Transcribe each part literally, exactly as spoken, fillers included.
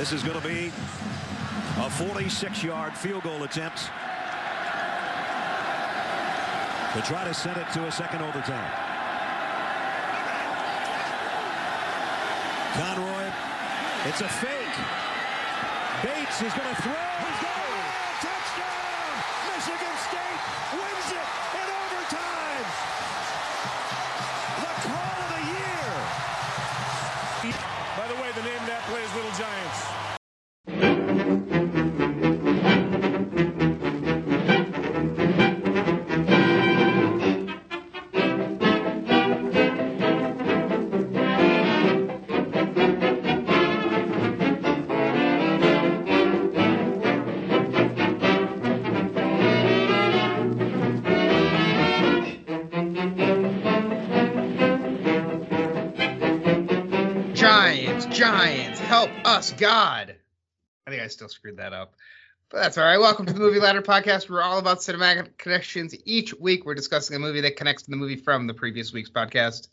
This is going to be a forty-six yard field goal attempt to try to send it to a second overtime. Conroy, it's a fake. Bates is going to throw. He's got it. Touchdown! Michigan State wins it in overtime. The call of the year. By the way, the name of that play is Little Giants. God, I think I still screwed that up, but that's all right. Welcome to the Movie Ladder Podcast. We're all about cinematic connections. Each week, we're discussing a movie that connects to the movie from the previous week's podcast.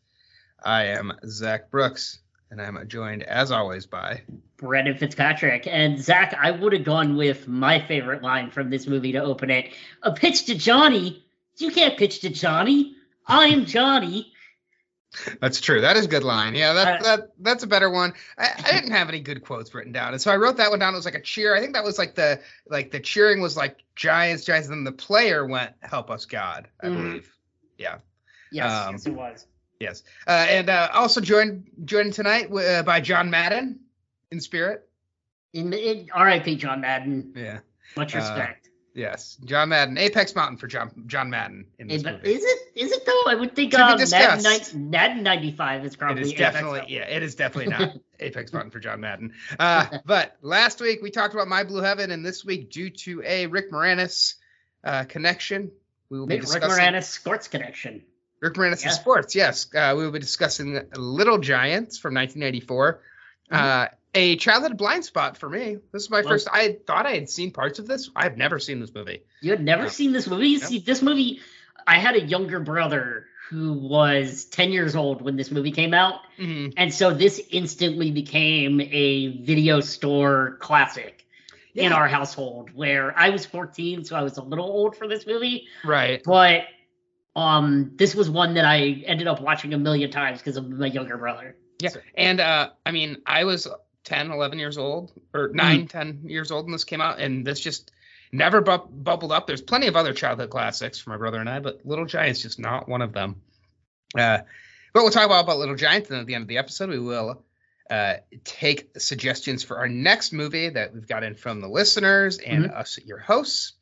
I am Zach Brooks, and I'm joined, as always, by Brendan Fitzpatrick. And Zach, I would have gone with my favorite line from this movie to open it: "A pitch to Johnny. You can't pitch to Johnny. I am Johnny." That's true. That is a good line. Yeah, that, uh, that that's a better one. I, I didn't have any good quotes written down, and so I wrote that one down. It was like a cheer. I think that was like the like the cheering was like Giants, Giants, and then the player went, "Help us, God," I mm-hmm. believe. Yeah. Yes, um, yes, it was. Yes, uh, and uh, also joined joined tonight uh, by John Madden in spirit. In, in R I P John Madden. Yeah. Much respect. Uh, Yes, John Madden, Apex Mountain for John John Madden in this Ape, movie. Is it? Is it though? I would think uh, Madden, Madden ninety-five is probably. It is definitely Apex yeah. It is definitely not Apex Mountain for John Madden. Uh, but last week we talked about My Blue Heaven, and this week, due to a Rick Moranis uh, connection, we will be Rick discussing Rick Moranis sports connection. Rick Moranis yeah. sports, yes. Uh, we will be discussing Little Giants from nineteen ninety-four. Mm-hmm. Uh, a childhood blind spot for me. This is my well, first. I thought I had seen parts of this. I've never seen this movie. You had never no. seen this movie? You no. see, this movie, I had a younger brother who was ten years old when this movie came out. Mm-hmm. And so this instantly became a video store classic yeah. in our household, where I was fourteen, so I was a little old for this movie. Right. But um, this was one that I ended up watching a million times because of my younger brother. Yeah. So, and uh, I mean, I was ten, eleven years old, or nine, mm. ten years old when this came out, and this just never bu- bubbled up. There's plenty of other childhood classics for my brother and I, but Little Giants just not one of them. Uh, but we'll talk about, about Little Giants, and at the end of the episode, we will uh, take suggestions for our next movie that we've gotten from the listeners and mm-hmm. us, your hosts.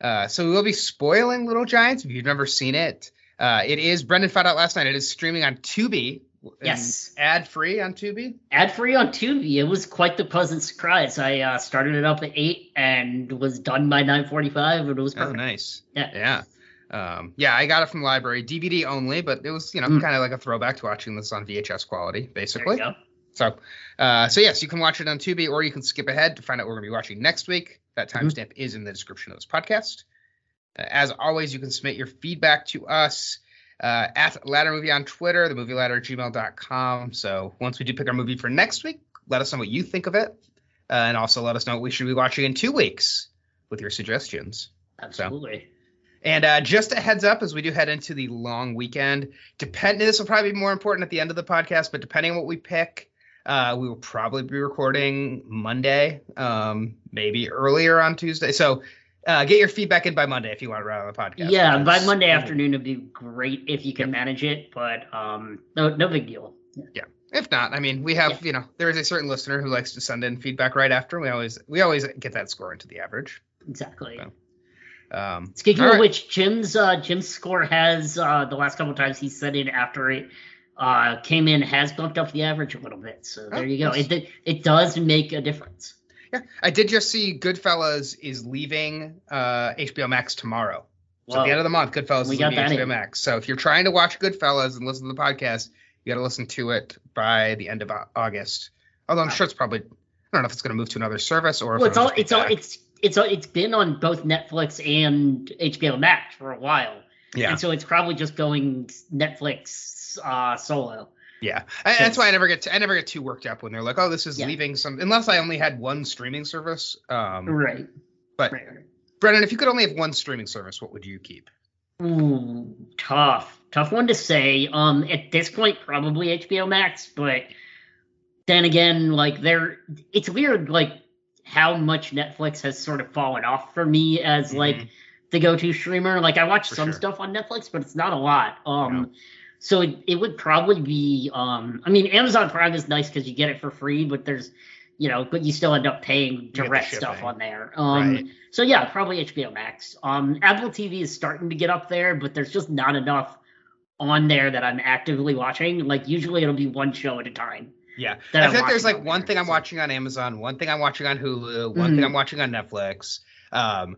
Uh, so we will be spoiling Little Giants if you've never seen it. Uh, it is, Brendan found out last night, it is streaming on Tubi. Yes. Ad-free on Tubi? Ad-free on Tubi. It was quite the pleasant surprise. I uh, started it up at eight and was done by nine forty-five, and it was perfect. Oh, nice. Yeah. Yeah. Um, yeah, I got it from the library. D V D only, but it was, you know, mm. kind of like a throwback to watching this on V H S quality, basically. There you go. So, uh, so yes, you can watch it on Tubi, or you can skip ahead to find out what we're going to be watching next week. That timestamp mm-hmm. is in the description of this podcast. Uh, as always, you can submit your feedback to us Uh, at Ladder Movie on Twitter, the movie ladder at gmail dot com. So once we do pick our movie for next week, let us know what you think of it, uh, and also let us know what we should be watching in two weeks with your suggestions. Absolutely. So, and uh, just a heads up, as we do head into the long weekend, depend- this will probably be more important at the end of the podcast, but depending on what we pick, uh, we will probably be recording Monday, um, maybe earlier on Tuesday. So Uh, get your feedback in by Monday if you want to run on the podcast. Yeah, by Monday afternoon would be great if you can yep. manage it, but um, no, no big deal. Yeah. yeah. If not, I mean, we have, yeah. you know, there is a certain listener who likes to send in feedback right after. We always we always get that score into the average. Exactly. So, um, Speaking of right. which, Jim's uh, Jim's score has uh, the last couple of times he sent in after it uh, came in has bumped up the average a little bit. So there oh, you go. Yes. It it does make a difference. Yeah, I did just see Goodfellas is leaving uh, H B O Max tomorrow. Whoa. So at the end of the month, Goodfellas we is leaving H B O in. Max. So if you're trying to watch Goodfellas and listen to the podcast, you got to listen to it by the end of August. Although I'm wow. sure it's probably, I don't know if it's going to move to another service or. Well, if it's all it's all it's it's all, it's been on both Netflix and H B O Max for a while. Yeah. And so it's probably just going Netflix uh, solo. Yeah, I, that's why I never get to, I never get too worked up when they're like, oh, this is yeah. leaving some, unless I only had one streaming service. Um, right. But right, right. Brendan, if you could only have one streaming service, what would you keep? Ooh, tough, tough one to say. Um, at this point, probably H B O Max, but then again, like there, it's weird, like how much Netflix has sort of fallen off for me as mm-hmm. like the go-to streamer. Like I watch for some sure. stuff on Netflix, but it's not a lot. Um. No. So it, it would probably be, um, I mean, Amazon Prime is nice because you get it for free, but there's, you know, but you still end up paying to rent stuff on there. Um, right. So yeah, probably H B O Max. Um, Apple T V is starting to get up there, but there's just not enough on there that I'm actively watching. Like usually it'll be one show at a time. Yeah, I think there's like one thing I'm watching on Amazon, one thing I'm watching on Hulu, one mm-hmm. thing I'm watching on Netflix. Um,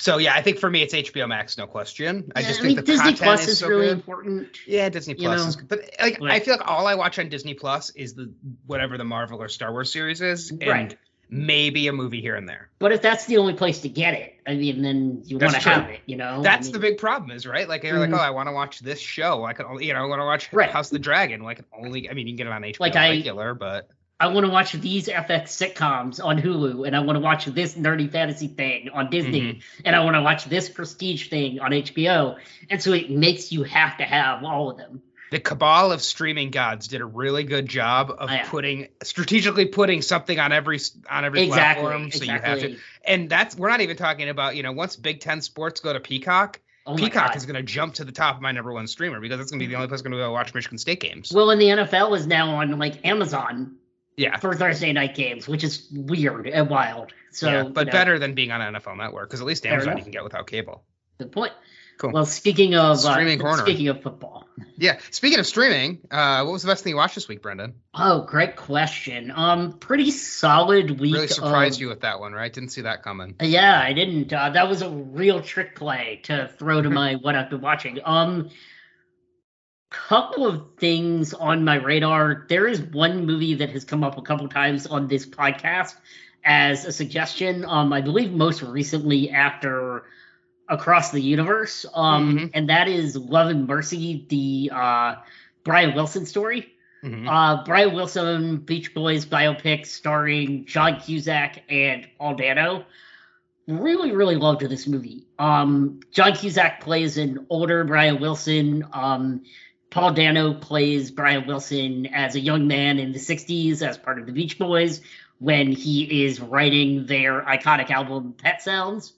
So, yeah, I think for me, it's H B O Max, no question. I yeah, just I think mean, the Disney content Plus is, is so really good. Important. Yeah, Disney Plus. You know, is good. But, like, but I feel like all I watch on Disney Plus is the whatever the Marvel or Star Wars series is. And right. maybe a movie here and there. But if that's the only place to get it, I mean, then you want to have it, you know? That's I mean, the big problem is, right? Like, you're mm-hmm. like, oh, I want to watch this show. I can only, you know, I want to watch right. House of the Dragon. Like, only, I mean, you can get it on H B O like regular, I, but... I want to watch these F X sitcoms on Hulu, and I want to watch this nerdy fantasy thing on Disney, mm-hmm. and I want to watch this prestige thing on H B O. And so it makes you have to have all of them. The cabal of streaming gods did a really good job of yeah. putting strategically putting something on every on every exactly, platform. So exactly. you have to, and that's we're not even talking about, you know, once Big Ten Sports go to Peacock. Oh Peacock God. Is going to jump to the top of my number one streamer because that's going to be the only place I'm going to go watch Michigan State games. Well, and the N F L is now on like Amazon. Yeah, for Thursday night games, which is weird and wild. So, yeah, but you know, better than being on N F L Network because at least Amazon you can get without cable. Good point. Cool. Well, speaking of streaming uh, corner. Speaking of football. Yeah, speaking of streaming, uh, what was the best thing you watched this week, Brendan? Oh, great question. Um, pretty solid week. Really surprised of, you with that one, right? Didn't see that coming. Yeah, I didn't. Uh, that was a real trick play to throw to my what I've been watching. Um. Couple of things on my radar. There is one movie that has come up a couple times on this podcast as a suggestion. Um, I believe most recently after Across the Universe. Um, mm-hmm. and that is Love and Mercy, the uh, Brian Wilson story. Mm-hmm. Uh, Brian Wilson, Beach Boys biopic starring John Cusack and Paul Dano. Really, really loved this movie. Um, John Cusack plays an older Brian Wilson. Um, Paul Dano plays Brian Wilson as a young man in the sixties as part of the Beach Boys when he is writing their iconic album, Pet Sounds.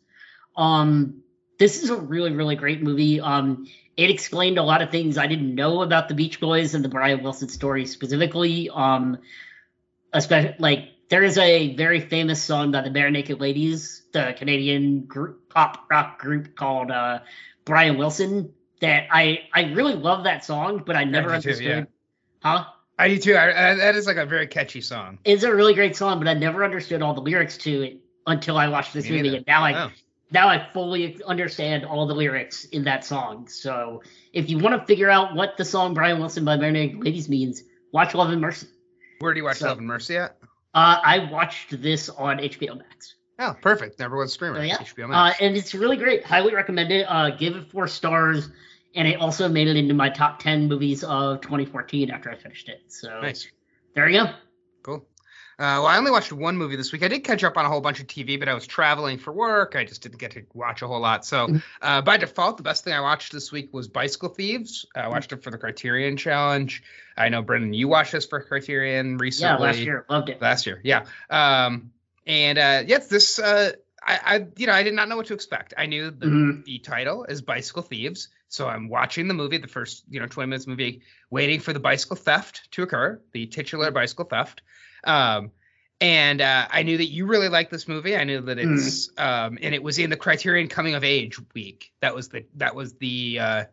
Um, this is a really, really great movie. Um, it explained a lot of things I didn't know about the Beach Boys and the Brian Wilson story specifically. Um, especially, like, there is a very famous song by the Bare Naked Ladies, the Canadian group, pop rock group called uh, Brian Wilson. That I, I really love that song, but I never I understood. Too, yeah. Huh? I do too. I, I, that is like a very catchy song. It's a really great song, but I never understood all the lyrics to it until I watched this Me movie. Either. And now I, oh. now I fully understand all the lyrics in that song. So if you want to figure out what the song Brian Wilson by Bare Naked Ladies means, watch Love and Mercy. Where do you watch so, Love and Mercy at? Uh, I watched this on H B O Max. Oh, perfect. Number one streamer. So, yeah. H B O Max. Uh, and it's really great. Highly recommend it. Uh, give it four stars. And it also made it into my top ten movies of twenty fourteen after I finished it. So nice. There you go. Cool. Uh, well, I only watched one movie this week. I did catch up on a whole bunch of T V, but I was traveling for work. I just didn't get to watch a whole lot. So uh, by default, the best thing I watched this week was Bicycle Thieves. I watched it for the Criterion Challenge. I know, Brendan, you watched this for Criterion recently. Yeah, last year. Loved it. Last year, yeah. Um, and uh, yes, this, uh, I, I, you know, I did not know what to expect. I knew the, mm-hmm. the title is Bicycle Thieves. So I'm watching the movie, the first, you know, twenty minutes movie, waiting for the bicycle theft to occur, the titular bicycle theft. Um, and uh, I knew that you really liked this movie. I knew that it's, mm. um, and it was in the Criterion Coming of Age week. That was the that was the uh,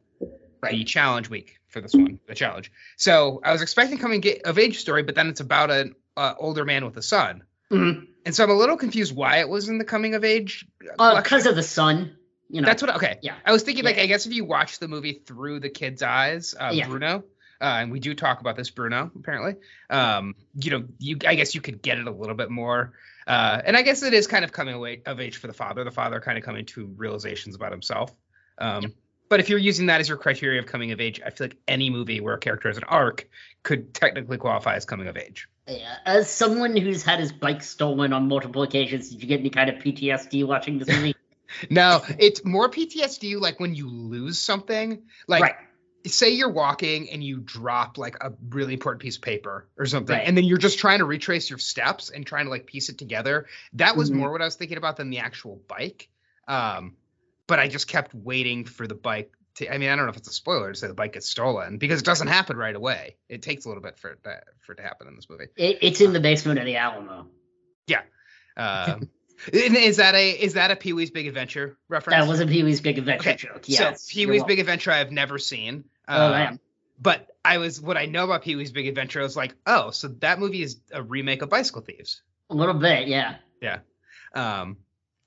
the challenge week for this one, the challenge. So I was expecting Coming of Age story, but then it's about an uh, older man with a son, mm-hmm. and so I'm a little confused why it was in the Coming of Age. Uh, because of the son. You know, that's what. Okay. Yeah. I was thinking, yeah. like, I guess if you watch the movie through the kid's eyes, uh, yeah. Bruno, uh, and we do talk about this, Bruno, apparently, um, you know, you, I guess you could get it a little bit more. Uh, and I guess it is kind of coming of age for the father, the father kind of coming to realizations about himself. Um, yeah. But if you're using that as your criteria of coming of age, I feel like any movie where a character has an arc could technically qualify as coming of age. Yeah. As someone who's had his bike stolen on multiple occasions, did you get any kind of P T S D watching this movie? No, it's more P T S D like when you lose something. Like, right. Say you're walking and you drop like a really important piece of paper or something, right. And then you're just trying to retrace your steps and trying to like piece it together. That was mm-hmm. more what I was thinking about than the actual bike. Um, but I just kept waiting for the bike to, I mean, I don't know if it's a spoiler to say the bike gets stolen because it doesn't happen right away. It takes a little bit for it to, for it to happen in this movie. It, it's in the basement of the Alamo. Yeah. Um, Is that a is that a Pee Wee's Big Adventure reference? That was a Pee Wee's Big Adventure okay. joke. Yes. So Pee Wee's Big Adventure I have never seen. Oh, um, wow. But I was what I know about Pee Wee's Big Adventure. I was like, oh, so that movie is a remake of Bicycle Thieves. A little bit, yeah. Yeah. Um.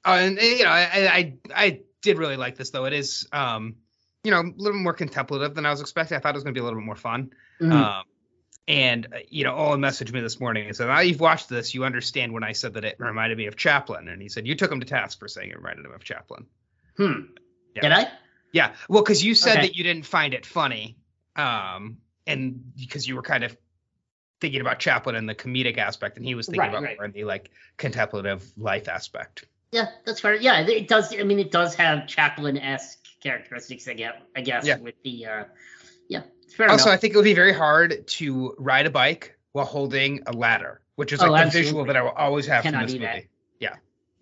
Uh, and you know, I, I I did really like this though. It is um, you know, a little more contemplative than I was expecting. I thought it was going to be a little bit more fun. Mm. Um. And, you know, Owen messaged me this morning and said, now you've watched this, you understand when I said that it reminded me of Chaplin. And he said, you took him to task for saying it reminded him of Chaplin. Hmm. Yeah. Did I? Yeah. Well, because you said okay. that you didn't find it funny. Um, and because you were kind of thinking about Chaplin and the comedic aspect. And he was thinking right, about right. more in the, like, contemplative life aspect. Yeah, that's fair. Yeah, it does. I mean, it does have Chaplin-esque characteristics, I guess, I guess yeah. with the uh, – yeah. Fair also, enough. I think it would be very hard to ride a bike while holding a ladder, which is oh, like the absolutely. visual that I will always have Cannot from this movie. That. Yeah,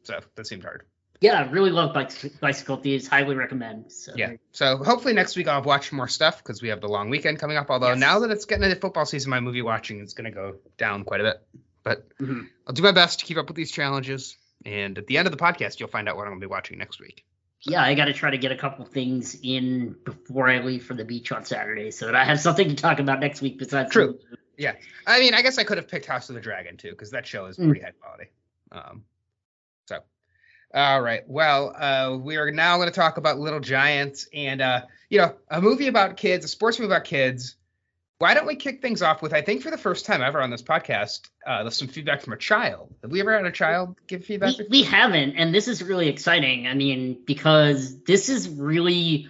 so that seemed hard. Yeah, I really love Bicycle Thieves. Highly recommend. So. Yeah, so hopefully next week I'll watch more stuff because we have the long weekend coming up. Although yes. now that it's getting into football season, my movie watching is going to go down quite a bit. But mm-hmm. I'll do my best to keep up with these challenges. And at the end of the podcast, you'll find out what I'm going to be watching next week. Yeah, I got to try to get a couple things in before I leave for the beach on Saturday so that I have something to talk about next week besides. True. Hulu. Yeah. I mean, I guess I could have picked House of the Dragon, too, because that show is pretty mm. high quality. Um, so. All right. Well, uh, we are now going to talk about Little Giants and, uh, you know, a movie about kids, a sports movie about kids. Why don't we kick things off with, I think for the first time ever on this podcast, uh, there's some feedback from a child. Have we ever had a child give feedback? We, we haven't, and this is really exciting. I mean, because this is really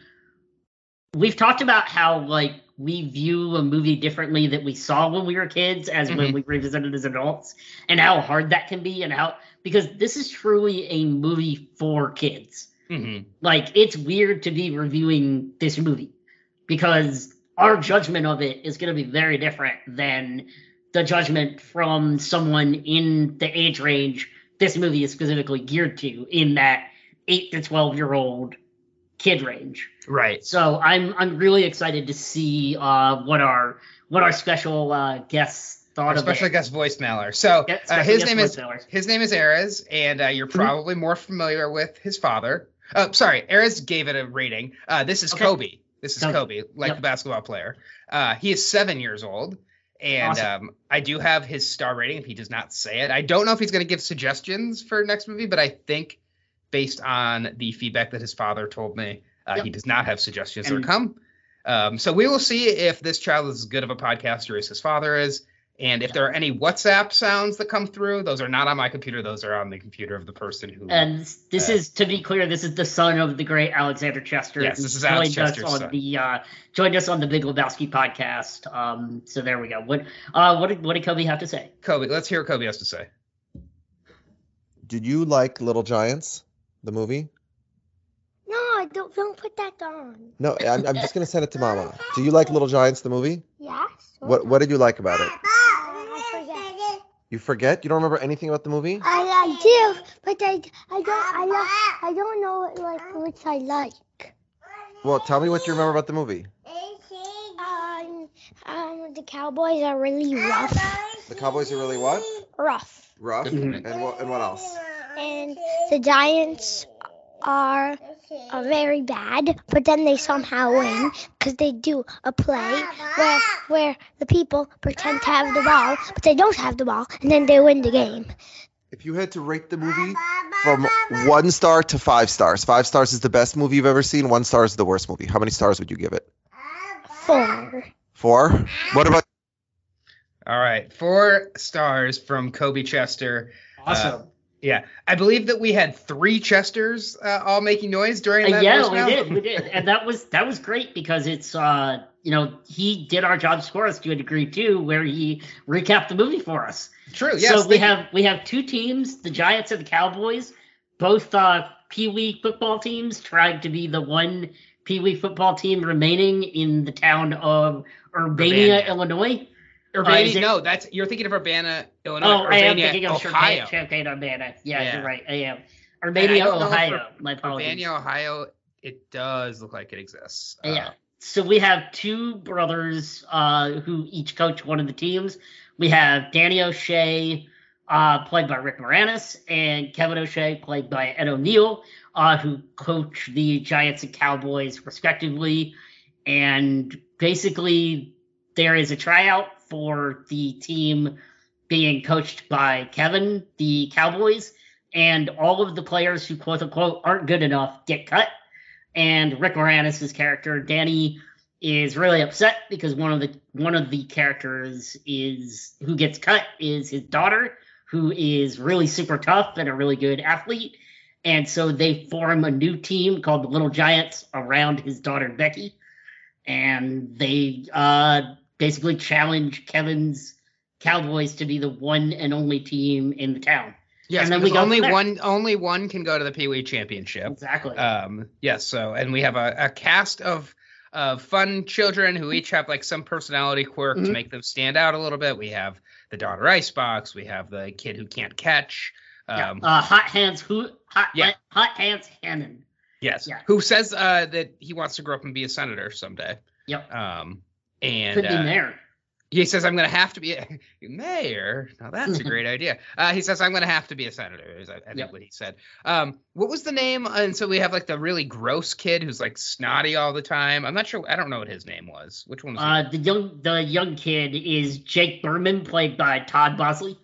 – we've talked about how, like, we view a movie differently that we saw when we were kids as mm-hmm. when we revisited as adults and how hard that can be and how – because this is truly a movie for kids. Mm-hmm. Like, it's weird to be reviewing this movie because – our judgment of it is going to be very different than the judgment from someone in the age range this movie is specifically geared to, in that eight to twelve year old kid range. Right. So I'm I'm really excited to see uh, what our what our special uh, guests thought our of special it. Guest voicemailer. So yeah, uh, his name is his name is Erez, and uh, you're probably mm-hmm. more familiar with his father. Uh, sorry, Erez gave it a rating. Uh, this is okay. Kobe. This is Kobe, like yep. the basketball player. Uh, he is seven years old, and awesome. um, I do have his star rating if he does not say it. I don't know if he's going to give suggestions for next movie, but I think based on the feedback that his father told me, uh, yep. he does not have suggestions and- that come. Um, so we will see if this child is as good of a podcaster as his father is, and if yep. there are any WhatsApp sounds that come through, those are not on my computer. Those are on the computer of the person who. And this uh, is, to be clear, this is the son of the great Alexander Chester. Yes, this is Alex Chester's us on son. The, uh, joined us on the Big Lebowski podcast. Um, so there we go. What, uh, what did, what did Kobe have to say? Kobe, let's hear what Kobe has to say. Did you like Little Giants, the movie? No, don't don't put that on. No, I'm, I'm just gonna send it to Mama. Do you like Little Giants, the movie? Yes. What What did you like about it? You forget? You don't remember anything about the movie? I, I do, but I, I don't I, lo- I don't know what, like which I like. Well, tell me what you remember about the movie. Um, um, the Cowboys are really rough. The Cowboys are really what? Rough. Rough. Mm-hmm. And what and what else? And the Giants are, are very bad, but then they somehow win because they do a play where where the people pretend to have the ball, but they don't have the ball, and then they win the game. If you had to rate the movie from one star to five stars, five stars is the best movie you've ever seen, one star is the worst movie. How many stars would you give it? Four. Four? What about... All right, four stars from Kobe Chester. Awesome. Uh, Yeah, I believe that we had three Chesters uh, all making noise during that. Uh, yeah, we did, we did, and that was that was great because it's uh, you know, he did our jobs for us to a degree too, where he recapped the movie for us. True. Yes. So we have we have two teams, the Giants and the Cowboys, both uh, Pee Wee football teams, trying to be the one Pee Wee football team remaining in the town of Urbana, Urbana. Illinois. Urbana, uh, no, that's you're thinking of Urbana, Illinois. Oh, Urbana, I am thinking of Ohio. Champaign, Urbana. Yeah, yeah, you're right. I am. Urbana, I Ohio. Ur- My apologies. Urbana, Ohio. It does look like it exists. Uh, yeah. So we have two brothers uh, who each coach one of the teams. We have Danny O'Shea, uh, played by Rick Moranis, and Kevin O'Shea, played by Ed O'Neill, uh, who coach the Giants and Cowboys respectively. And basically, there is a tryout for the team being coached by Kevin, the Cowboys, and all of the players who, quote unquote, aren't good enough get cut. And Rick Moranis' character, Danny, is really upset because one of the one of the characters is who gets cut is his daughter, who is really super tough and a really good athlete. And so they form a new team called the Little Giants around his daughter, Becky. And they uh basically challenge Kevin's Cowboys to be the one and only team in the town. Yes, and then we go only one only one can go to the Pee Wee Championship. Exactly. Um, yes, so and we have a, a cast of of fun children who each have like some personality quirk mm-hmm. to make them stand out a little bit. We have the daughter Icebox. We have the kid who can't catch. Um, yeah. uh, hot hands who hot yeah. hot hands Hannon. Yes, yeah. Who says uh, that he wants to grow up and be a senator someday. Yep. Um. And could be uh, mayor. He says, I'm going to have to be a mayor. Now, that's a great idea. Uh, he says, I'm going to have to be a senator, is I, I think yep. what he said. Um, what was the name? And so we have, like, the really gross kid who's, like, snotty all the time. I'm not sure. I don't know what his name was. Which one was uh, the young The young kid is Jake Berman, played by Todd Bosley.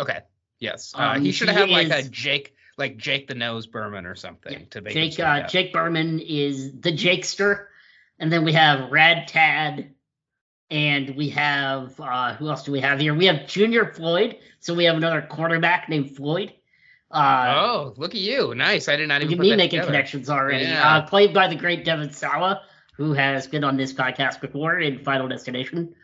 Okay. Yes. Uh, um, he should have had, like, is, a Jake like Jake the Nose Berman or something. Yeah, to make Jake, uh, Jake Berman is the Jakester. And then we have Rad Tad. And we have, uh, who else do we have here? We have Junior Floyd. So we have another quarterback named Floyd. Uh, oh, look at you. Nice. I did not even put me that making together. Connections already. Yeah. Uh, played by the great Devin Sawa, who has been on this podcast before in Final Destination.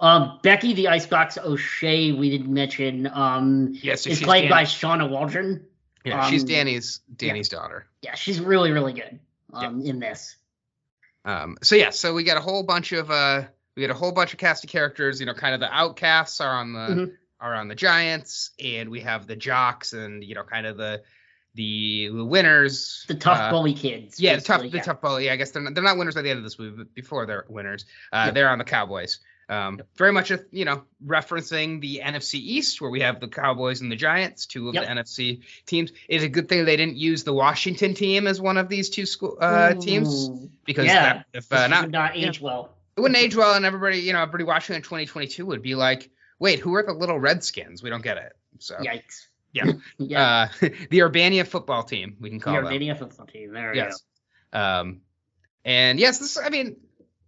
Um, Becky, the Icebox O'Shea, we didn't mention, um, yeah, so is played Danny. by Shauna Waldron. Yeah, um, she's Danny's Danny's yeah. daughter. Yeah, she's really, really good um, yeah. in this. Um, so, yeah, so we got a whole bunch of... Uh, We had a whole bunch of cast of characters, you know, kind of the outcasts are on the mm-hmm. are on the Giants, and we have the jocks and, you know, kind of the the winners. The tough uh, bully kids. Yeah, the tough, yeah. the tough bully. Yeah, I guess they're not, they're not winners at the end of this movie, but before they're winners, uh, yeah. they're on the Cowboys. Um, yep. Very much, you know, referencing the N F C East, where we have the Cowboys and the Giants, two of yep. the N F C teams. It's a good thing they didn't use the Washington team as one of these two school, uh, teams, because yeah. that, if uh, not, would not age yeah. well. It wouldn't age well, and everybody, you know, everybody watching in twenty twenty-two would be like, wait, who are the little Redskins? We don't get it. So yikes. Yeah. yeah. Uh, the Urbana football team, we can call it. The Urbana football team. There we yes. go. Um, and yes, this, I mean,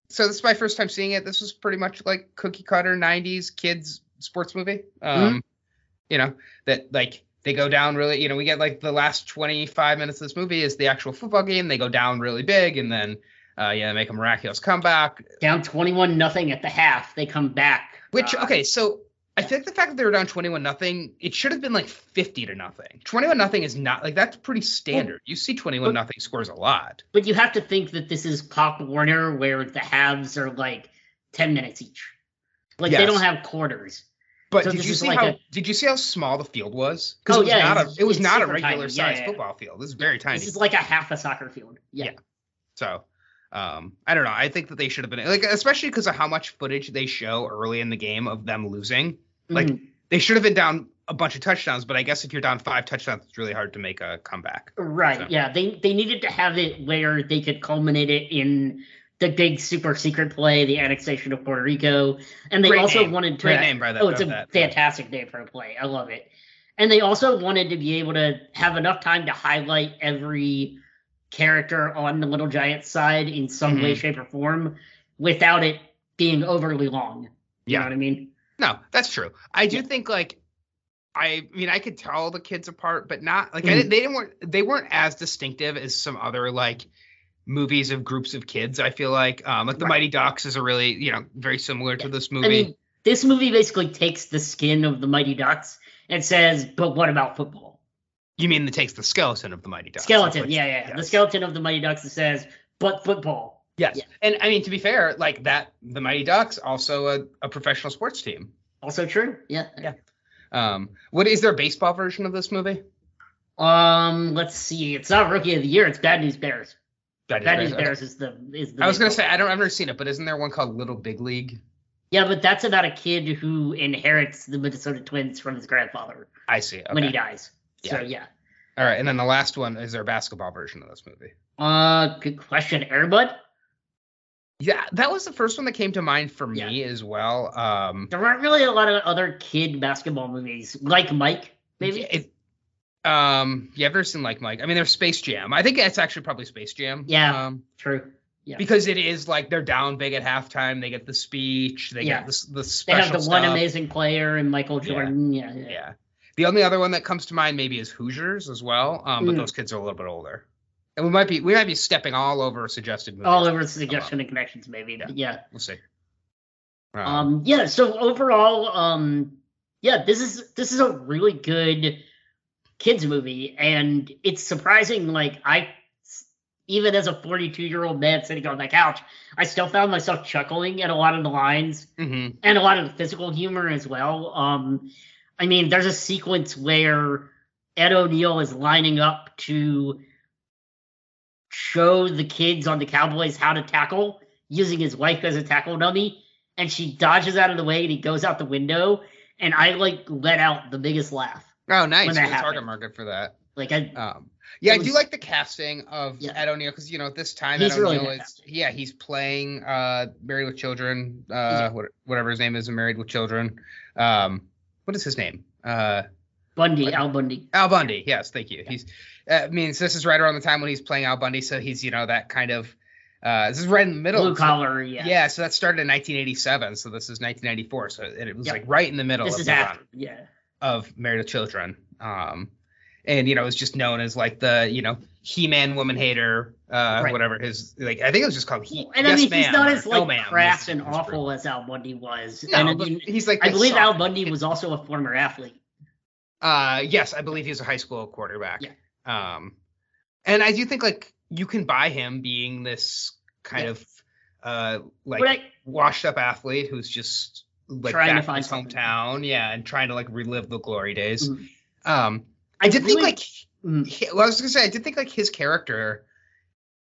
so this is my first time seeing it. This was pretty much like cookie cutter nineties kids sports movie. Um, mm-hmm. You know, that like they go down really, you know, we get like the last twenty-five minutes of this movie is the actual football game. They go down really big, and then Uh, yeah, they make a miraculous comeback. Down twenty-one nothing at the half, they come back. Which, uh, okay, so I think the fact that they were down twenty-one nothing, it should have been like fifty to nothing. twenty-one nothing is not, like, that's pretty standard. You see twenty-one nothing scores a lot. But you have to think that this is Pop Warner, where the halves are like ten minutes each. Like, yes. they don't have quarters. But so did you see like how a, did you see how small the field was? Oh, it was yeah. Not a, it was not a regular size yeah, yeah, yeah. football field. This is very tiny. This is like a half a soccer field. Yeah. yeah. So... Um, I don't know. I think that they should have been like, especially because of how much footage they show early in the game of them losing. Like mm-hmm. they should have been down a bunch of touchdowns, but I guess if you're down five touchdowns, it's really hard to make a comeback. Right. So. Yeah. They they needed to have it where they could culminate it in the big super secret play, the annexation of Puerto Rico, and they Great also name. wanted to. Great name by the, oh, it's a that. fantastic name for a play. I love it. And they also wanted to be able to have enough time to highlight every character on the Little Giants side in some mm-hmm. way, shape, or form without it being overly long. You yeah. know what I mean? No, that's true. I do yeah. think, like, I mean, I could tell the kids apart, but not like mm. I didn't, they didn't weren't they weren't as distinctive as some other like movies of groups of kids. I feel like um, like the right. Mighty Ducks is a really, you know, very similar yeah. to this movie. I mean, this movie basically takes the skin of the Mighty Ducks and says, but what about football? You mean it takes the skeleton of the Mighty Ducks? Skeleton, which, yeah, yeah, yes. The skeleton of the Mighty Ducks that says, but football. Yes, yeah. And I mean, to be fair, like that, the Mighty Ducks also a, a professional sports team. Also true. Yeah. Yeah. Um, what is there a baseball version of this movie? Um, let's see. It's not Rookie of the Year. It's Bad News Bears. Bad News, Bad News Bears, Bears okay. is the is the. I was gonna say I don't. I've never seen it, but isn't there one called Little Big League? Yeah, but that's about a kid who inherits the Minnesota Twins from his grandfather. I see. Okay. When he dies. Yeah. So yeah. All right, and then the last one, is there a basketball version of this movie? Uh, good question. Air Bud? Yeah, that was the first one that came to mind for me yeah. as well. Um, there weren't really a lot of other kid basketball movies, like Mike, maybe. It, um, yeah, I've never seen like Mike. I mean, there's Space Jam. I think that's actually probably Space Jam. Yeah, um, true. Yeah, because it is like they're down big at halftime. They get the speech. They yeah. get the the special. They have the stuff. One amazing player and Michael Jordan. Yeah. Yeah, yeah, yeah. The only other one that comes to mind maybe is Hoosiers as well, um, but mm. those kids are a little bit older. And we might be we might be stepping all over suggested movies. All over suggestion and connections, maybe. Yeah. yeah. We'll see. Um, um yeah, so overall, um yeah, this is this is a really good kids movie. And it's surprising, like I even as a forty-two-year-old man sitting on my couch, I still found myself chuckling at a lot of the lines mm-hmm. and a lot of the physical humor as well. Um I mean, there's a sequence where Ed O'Neill is lining up to show the kids on the Cowboys how to tackle using his wife as a tackle dummy, and she dodges out of the way and he goes out the window, and I like let out the biggest laugh. Oh, nice. When that happened. Target market for that. Like I um yeah I was, do like the casting of yeah. Ed O'Neill, because you know this time he's Ed O'Neill really is yeah he's playing uh Married with Children uh yeah. what, whatever his name is in Married with Children. Um what is his name? uh Bundy, like, Al Bundy. Al Bundy, yes, thank you. Yeah. He's, uh, I mean, so this is right around the time when he's playing Al Bundy, so he's, you know, that kind of, uh, this is right in the middle. Blue collar, so, yeah. Yeah, so that started in nineteen eighty-seven, so this is nineteen ninety-four, so it, it was yep. like right in the middle this of, after, run, yeah. of Married with Children. Um, and, you know, it's just known as like the, you know, He-Man, Woman Hater, uh, right. whatever his, like, I think it was just called He-Man. And yes, I mean, he's not as like no, crass and awful as Al Bundy was. No, and I mean, he's like, I believe Al Bundy kid. was also a former athlete. Uh, yes, I believe he's a high school quarterback. Yeah. Um, and I do think like you can buy him being this kind yeah. of uh like I, washed up athlete who's just like trying to find his hometown, something. yeah, and trying to like relive the glory days. Mm-hmm. Um, I, I did really, think like mm-hmm. he, well, I was gonna say I did think like his character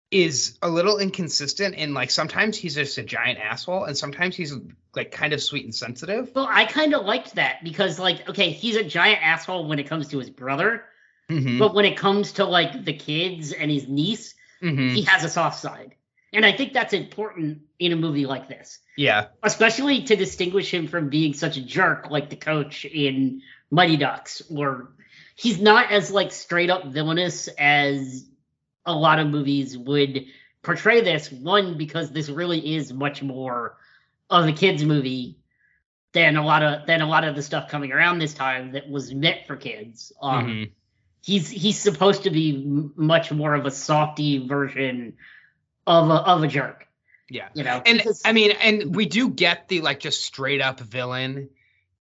is a little inconsistent, and like sometimes he's just a giant asshole and sometimes he's like kind of sweet and sensitive. Well, I kind of liked that because like, okay, he's a giant asshole when it comes to his brother, mm-hmm. but when it comes to like the kids and his niece, mm-hmm. he has a soft side. And I think that's important in a movie like this. Yeah. Especially to distinguish him from being such a jerk like the coach in Mighty Ducks, or he's not as like straight up villainous as a lot of movies would portray this, one, because this really is much more of a kids movie than a lot of, than a lot of the stuff coming around this time that was meant for kids. Um, mm-hmm. He's, he's supposed to be m- much more of a softy version of a, of a jerk. Yeah. You know, and because, I mean, and we do get the like just straight up villain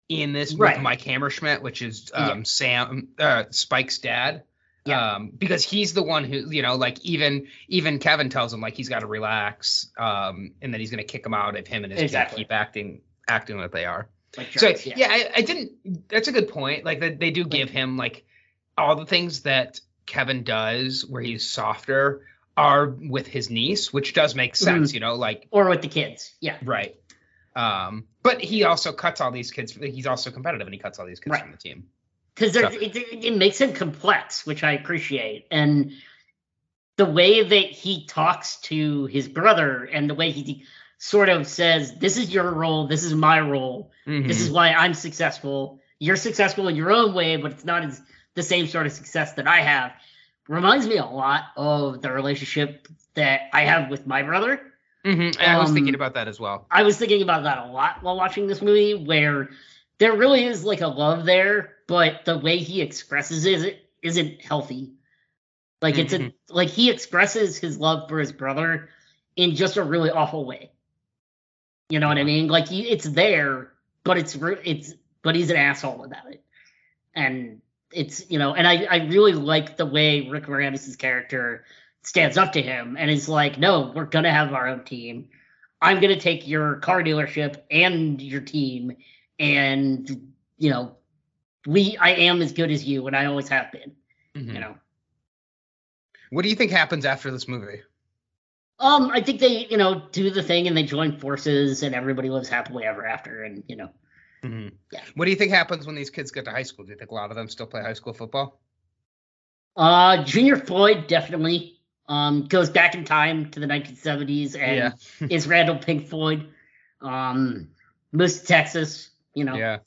in this movie, right. Mike Hammerschmidt, which is um, yeah. Sam, uh, Spike's dad. Yeah. Um, because he's the one who, you know, like even even Kevin tells him like he's got to relax, um, and then he's going to kick him out if him and his exactly. dad keep acting acting like they are. Like jerks, so yeah, yeah I, I didn't. That's a good point. Like they, they do give like, him like all the things that Kevin does where he's softer are with his niece, which does make sense, mm-hmm. you know, like or with the kids. Yeah. Right. Um, but he also cuts all these kids. He's also competitive and he cuts all these kids right. from the team. Because it, it makes him complex, which I appreciate. And the way that he talks to his brother and the way he sort of says, this is your role, this is my role, mm-hmm. this is why I'm successful. You're successful in your own way, but it's not as the same sort of success that I have. Reminds me a lot of the relationship that I have with my brother. Mm-hmm. I um, was thinking about that as well. I was thinking about that a lot while watching this movie, where there really is like a love there, but the way he expresses it isn't healthy. Like it's mm-hmm. a, like he expresses his love for his brother in just a really awful way. You know what I mean? Like he, it's there, but it's it's but he's an asshole about it. And it's, you know, and I, I really like the way Rick Moranis' character stands up to him and is like, no, we're going to have our own team. I'm going to take your car dealership and your team. And, you know, we, I am as good as you, and I always have been, mm-hmm. you know. What do you think happens after this movie? Um, I think they, you know, do the thing and they join forces and everybody lives happily ever after. And, you know, mm-hmm. yeah. What do you think happens when these kids get to high school? Do you think a lot of them still play high school football? Uh, Junior Floyd definitely um, goes back in time to the nineteen seventies and yeah. is Randall Pink Floyd. Um, moves to Texas, you know. Yeah.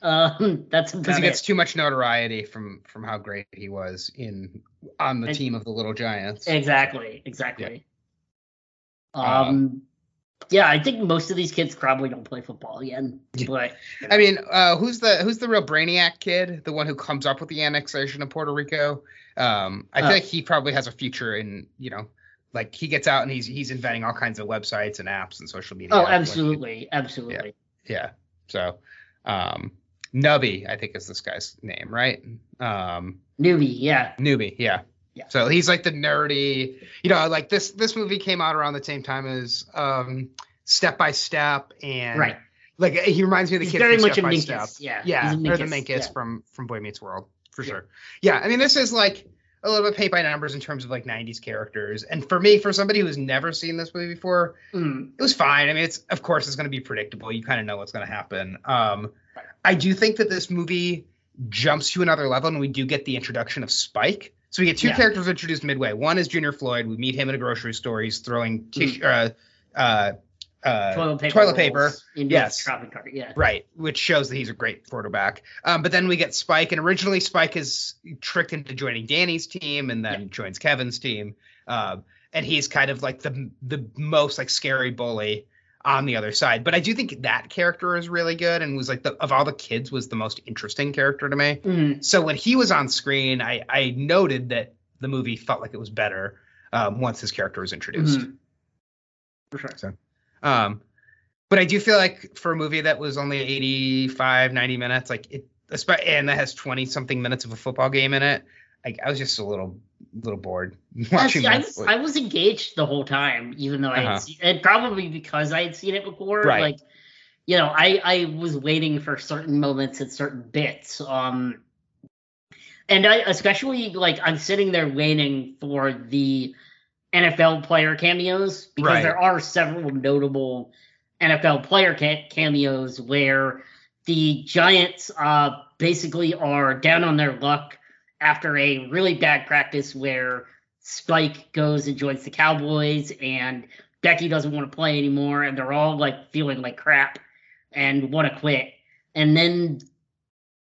Um, that's because he gets it. too much notoriety from from how great he was in on the and, team of the Little Giants. Exactly, exactly. Yeah. Um. Uh, Yeah, I think most of these kids probably don't play football again. But you know. I mean, uh, who's the who's the real brainiac kid? The one who comes up with the annexation of Puerto Rico. Um, I uh, feel like he probably has a future in, you know, like he gets out and he's he's inventing all kinds of websites and apps and social media. Oh, absolutely, absolutely. Yeah. yeah. So, um, Nubby, I think is this guy's name, right? Um, Newbie, yeah. Newbie, yeah. Yeah. So he's like the nerdy, you know, like this, this movie came out around the same time as um, Step by Step. And right. like, he reminds me of the he's kid very from much Step by Step. Yeah. Yeah. Or the Minkus yeah. from, from Boy Meets World for yeah. sure. Yeah. I mean, this is like a little bit paint by numbers in terms of like nineties characters. And for me, for somebody who's never seen this movie before, mm. it was fine. I mean, it's, of course it's going to be predictable. You kind of know what's going to happen. Um, I do think that this movie jumps to another level and we do get the introduction of Spike. So we get two yeah. characters introduced midway. One is Junior Floyd. We meet him at a grocery store. He's throwing tissue, mm. uh, uh, uh, toilet paper. Toilet paper. Yes. Shopping cart. Yeah. Right. Which shows that he's a great quarterback. Um, but then we get Spike. And originally Spike is tricked into joining Danny's team and then yeah. joins Kevin's team. Um, and he's kind of like the the most like scary bully on the other side. But I do think that character is really good and was like the, of all the kids was the most interesting character to me. Mm. So when he was on screen, I, I noted that the movie felt like it was better um, once his character was introduced. Mm-hmm. For sure. So, um, but I do feel like for a movie that was only eighty-five, ninety minutes, like it, and that has twenty something minutes of a football game in it. Like I was just a little, little bored watching. Actually, I was, I was engaged the whole time, even though uh-huh. I had seen, and probably because I had seen it before. Right. Like, you know, I, I was waiting for certain moments and certain bits. Um, and I especially like I'm sitting there waiting for the N F L player cameos because right. there are several notable N F L player ca- cameos where the Giants uh basically are down on their luck after a really bad practice where Spike goes and joins the Cowboys and Becky doesn't want to play anymore. And they're all like feeling like crap and want to quit. And then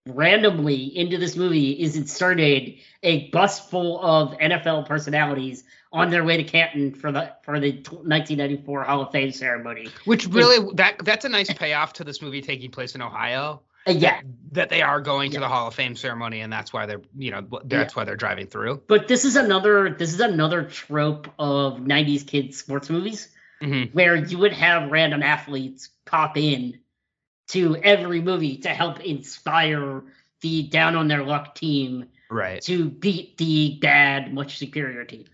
randomly into this movie is inserted a bus full of N F L personalities on their way to Canton for the for the nineteen ninety-four Hall of Fame ceremony. Which really, and, that that's a nice payoff to this movie taking place in Ohio. Yeah, that they are going to yeah. the Hall of Fame ceremony, and that's why they're, you know, that's yeah. why they're driving through. But this is another, this is another trope of nineties kids sports movies, mm-hmm. where you would have random athletes pop in to every movie to help inspire the down on their luck team, right, to beat the bad, much superior team.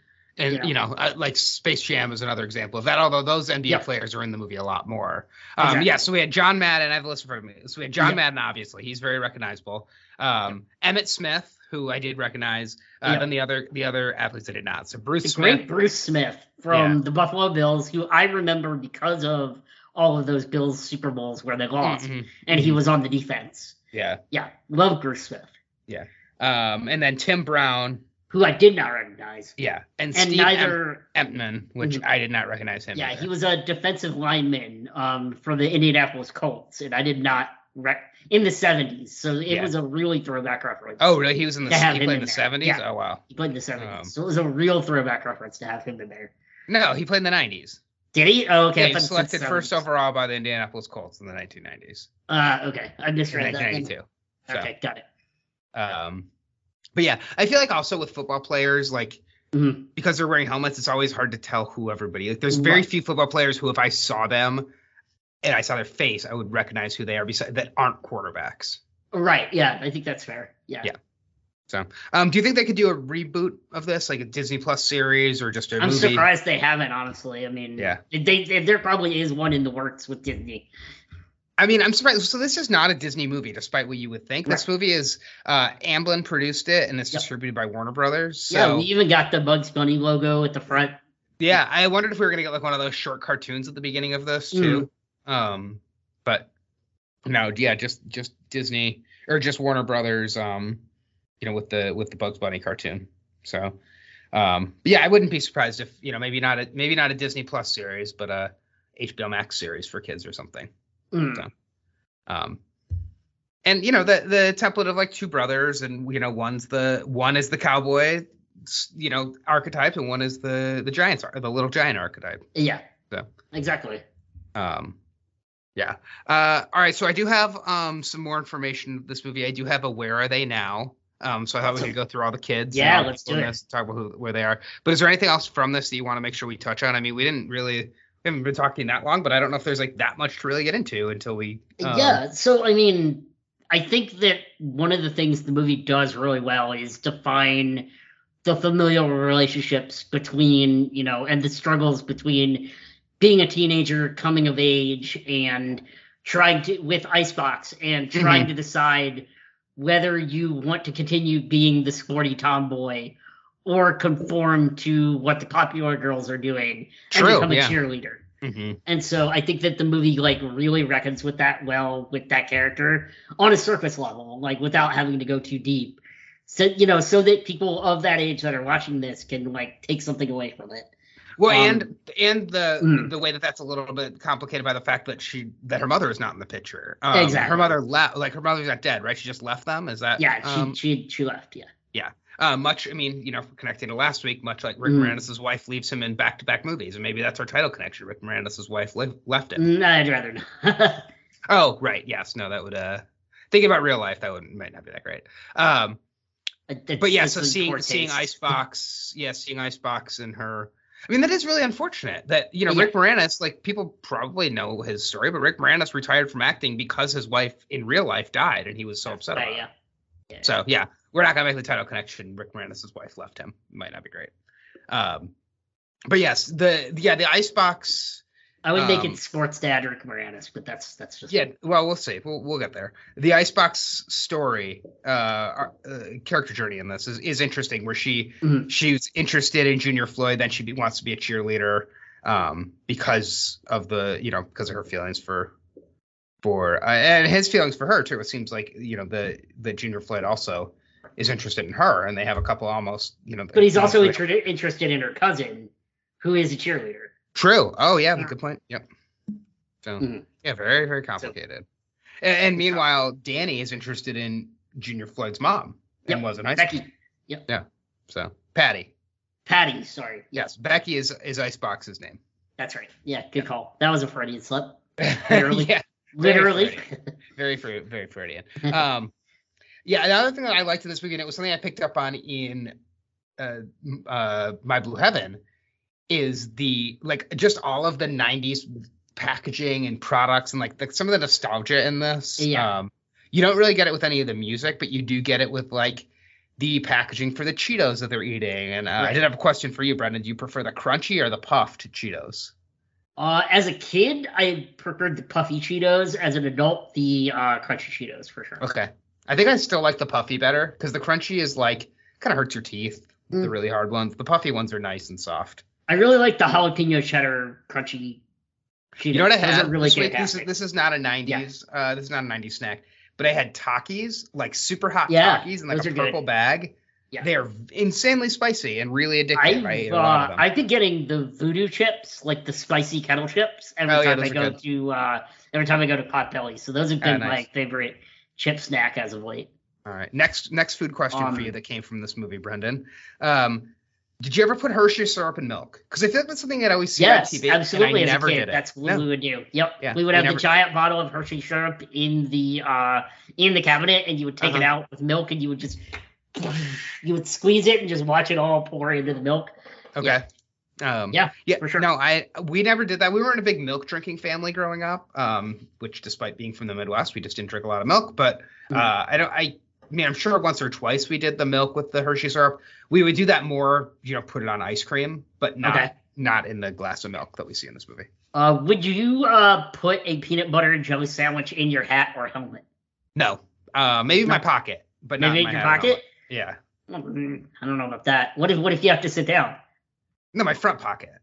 And, you know, you know uh, like Space Jam is another example of that, although those N B A yep. players are in the movie a lot more. Um, exactly. Yeah, so we had John Madden. I have a list for me. So we had John yep. Madden, obviously. He's very recognizable. Um, yep. Emmett Smith, who I did recognize. Uh, yep. Then the other the other athletes I did not. So Bruce the Smith. Great Bruce Smith from yeah. the Buffalo Bills, who I remember because of all of those Bills Super Bowls where they lost, mm-hmm. and he was on the defense. Yeah. Yeah, love Bruce Smith. Yeah. Um, and then Tim Brown, who I did not recognize. Yeah. And, and Steve neither, em- Empman, which mm-hmm. I did not recognize him. Yeah, either. He was a defensive lineman um, for the Indianapolis Colts, and I did not rec- – in the seventies. So it yeah. was a really throwback reference. Oh, really? He was in the – he played in, in the there. seventies? Yeah. Oh, wow. He played in the seventies. Um, so it was a real throwback reference to have him in there. No, he played in the nineties. Did he? Oh, okay. Yeah, selected first overall by the Indianapolis Colts in the nineteen nineties. Uh, okay. I misread that. nineteen ninety-two. So. Okay, got it. Um, but yeah, I feel like also with football players, like, mm-hmm. because they're wearing helmets, it's always hard to tell who everybody. Like, there's very right. few football players who, if I saw them and I saw their face, I would recognize who they are. Besides, that aren't quarterbacks. Right. Yeah, I think that's fair. Yeah. Yeah. So, um, do you think they could do a reboot of this, like a Disney Plus series or just a I'm movie? I'm surprised they haven't, honestly. I mean, yeah. they, they, there probably is one in the works with Disney. I mean, I'm surprised. So this is not a Disney movie, despite what you would think. Right. This movie is uh, Amblin produced it, and it's yep. distributed by Warner Brothers. So. Yeah, we even got the Bugs Bunny logo at the front. Yeah, I wondered if we were going to get like one of those short cartoons at the beginning of this, too. Mm. Um, but no, yeah, just just Disney or just Warner Brothers. Um. You know, with the with the Bugs Bunny cartoon. So, um, yeah, I wouldn't be surprised if, you know, maybe not a maybe not a Disney Plus series, but a H B O Max series for kids or something. Mm. So, um, and you know, the the template of like two brothers, and you know, one's the one is the cowboy, you know, archetype, and one is the the giants, the little giant archetype. Yeah. So exactly. Um. Yeah. Uh. All right. So I do have um some more information. This movie, I do have a Where Are They Now. Um, so I thought we could go through all the kids. Yeah, let's do it. Talk about who, where they are. But is there anything else from this that you want to make sure we touch on? I mean, we didn't really, we haven't been talking that long, but I don't know if there's like that much to really get into until we. Um... Yeah. So, I mean, I think that one of the things the movie does really well is define the familial relationships between, you know, and the struggles between being a teenager, coming of age, and trying to, with Icebox, and trying mm-hmm. to decide whether you want to continue being the sporty tomboy or conform to what the popular girls are doing True, and become a yeah. cheerleader. Mm-hmm. And so I think that the movie like really reckons with that well with that character on a surface level, like without having to go too deep. So, you know, so that people of that age that are watching this can like take something away from it. Well, um, and and the mm. the way that that's a little bit complicated by the fact that she that her mother is not in the picture. Um, exactly. Her mother left, like her mother's not dead, right? She just left them. Is that? Yeah, um, she, she she left. Yeah. Yeah. Uh, much. I mean, you know, connecting to last week, much like Rick mm. Moranis's wife leaves him in back to back movies, and maybe that's our title connection. Rick Moranis's wife li- left him. No, I'd rather not. Oh, right. Yes. No, that would. Uh, thinking about real life, that would might not be that great. Um, it's, but yeah, so seeing seeing Icebox, yeah, seeing Icebox and her. I mean, that is really unfortunate that, you know, yeah. Rick Moranis, like people probably know his story, but Rick Moranis retired from acting because his wife in real life died and he was so upset about it. Yeah. Yeah. So, yeah, we're not going to make the title connection. Rick Moranis's wife left him. Might not be great. Um, but yes, the yeah, the Icebox. I would um, make it sports dad Rick Moranis, but that's that's just. Yeah, well, we'll see. We'll we'll get there. The Icebox story, uh, our, uh, character journey in this is, is interesting, where she mm-hmm. she's interested in Junior Floyd, then she be, wants to be a cheerleader, um, because of the you know because of her feelings for for uh, and his feelings for her too. It seems like you know the the Junior Floyd also is interested in her, and they have a couple almost you know. But he's also inter- interested in her cousin, who is a cheerleader. True. Oh, yeah. Good point. Yep. So, mm-hmm. yeah, very, very complicated. So, and, and meanwhile, Danny is interested in Junior Floyd's mom and yep. wasn't Icebox. Becky. Yep. Yeah. So, Patty. Patty, sorry. Yes. yes. Becky is, is Icebox's name. That's right. Yeah. Good yeah. call. That was a Freudian slip. Literally. yeah, Literally. Very Freudian. Very Freudian. um, yeah. Another thing that I liked in this weekend, it was something I picked up on in uh, uh, My Blue Heaven. Is the like just all of the nineties packaging and products and like the, some of the nostalgia in this. Yeah. Um, you don't really get it with any of the music, but you do get it with like the packaging for the Cheetos that they're eating. And uh, right. I did have a question for you, Brendan. Do you prefer the crunchy or the puffed Cheetos? Uh, as a kid, I preferred the puffy Cheetos. As an adult, the uh, crunchy Cheetos for sure. Okay. I think I still like the puffy better because the crunchy is like kind of hurts your teeth. Mm. The really hard ones. The puffy ones are nice and soft. I really like the jalapeno cheddar crunchy Cheetos. You know what I had? Really this, week, this, is, this is not a nineties. Yeah. Uh, this is not a nineties snack. But I had Takis, like super hot yeah, Takis in like a purple good. bag. Yeah. They are insanely spicy and really addictive. I ate uh, a lot of them. I've been getting the voodoo chips, like the spicy kettle chips, every oh, time yeah, I go good. to uh, every time I go to Potbelly. So those have been ah, nice. my favorite chip snack as of late. All right. Next next food question um, for you that came from this movie, Brendan. Um Did you ever put Hershey syrup in milk? Because I think that's something that I always see yes, on T V. Yes, absolutely. And I as never a kid, did it. That's what no. we would do. Yep. Yeah, we would have never... the giant bottle of Hershey syrup in the uh, in the cabinet, and you would take uh-huh. it out with milk, and you would just you would squeeze it and just watch it all pour into the milk. Okay. Yeah. Um, yeah. Yeah. For sure. No, I we never did that. We weren't a big milk drinking family growing up. Um, which, despite being from the Midwest, we just didn't drink a lot of milk. But uh, mm-hmm. I don't. I. I mean, I'm sure once or twice we did the milk with the Hershey syrup. We would do that more, you know, put it on ice cream, but not okay. not in the glass of milk that we see in this movie. Uh, would you uh, put a peanut butter and jelly sandwich in your hat or helmet? No. Uh, maybe no. my pocket, but maybe not in your pocket. Yeah. I don't know about that. What if what if you have to sit down? No, my front pocket.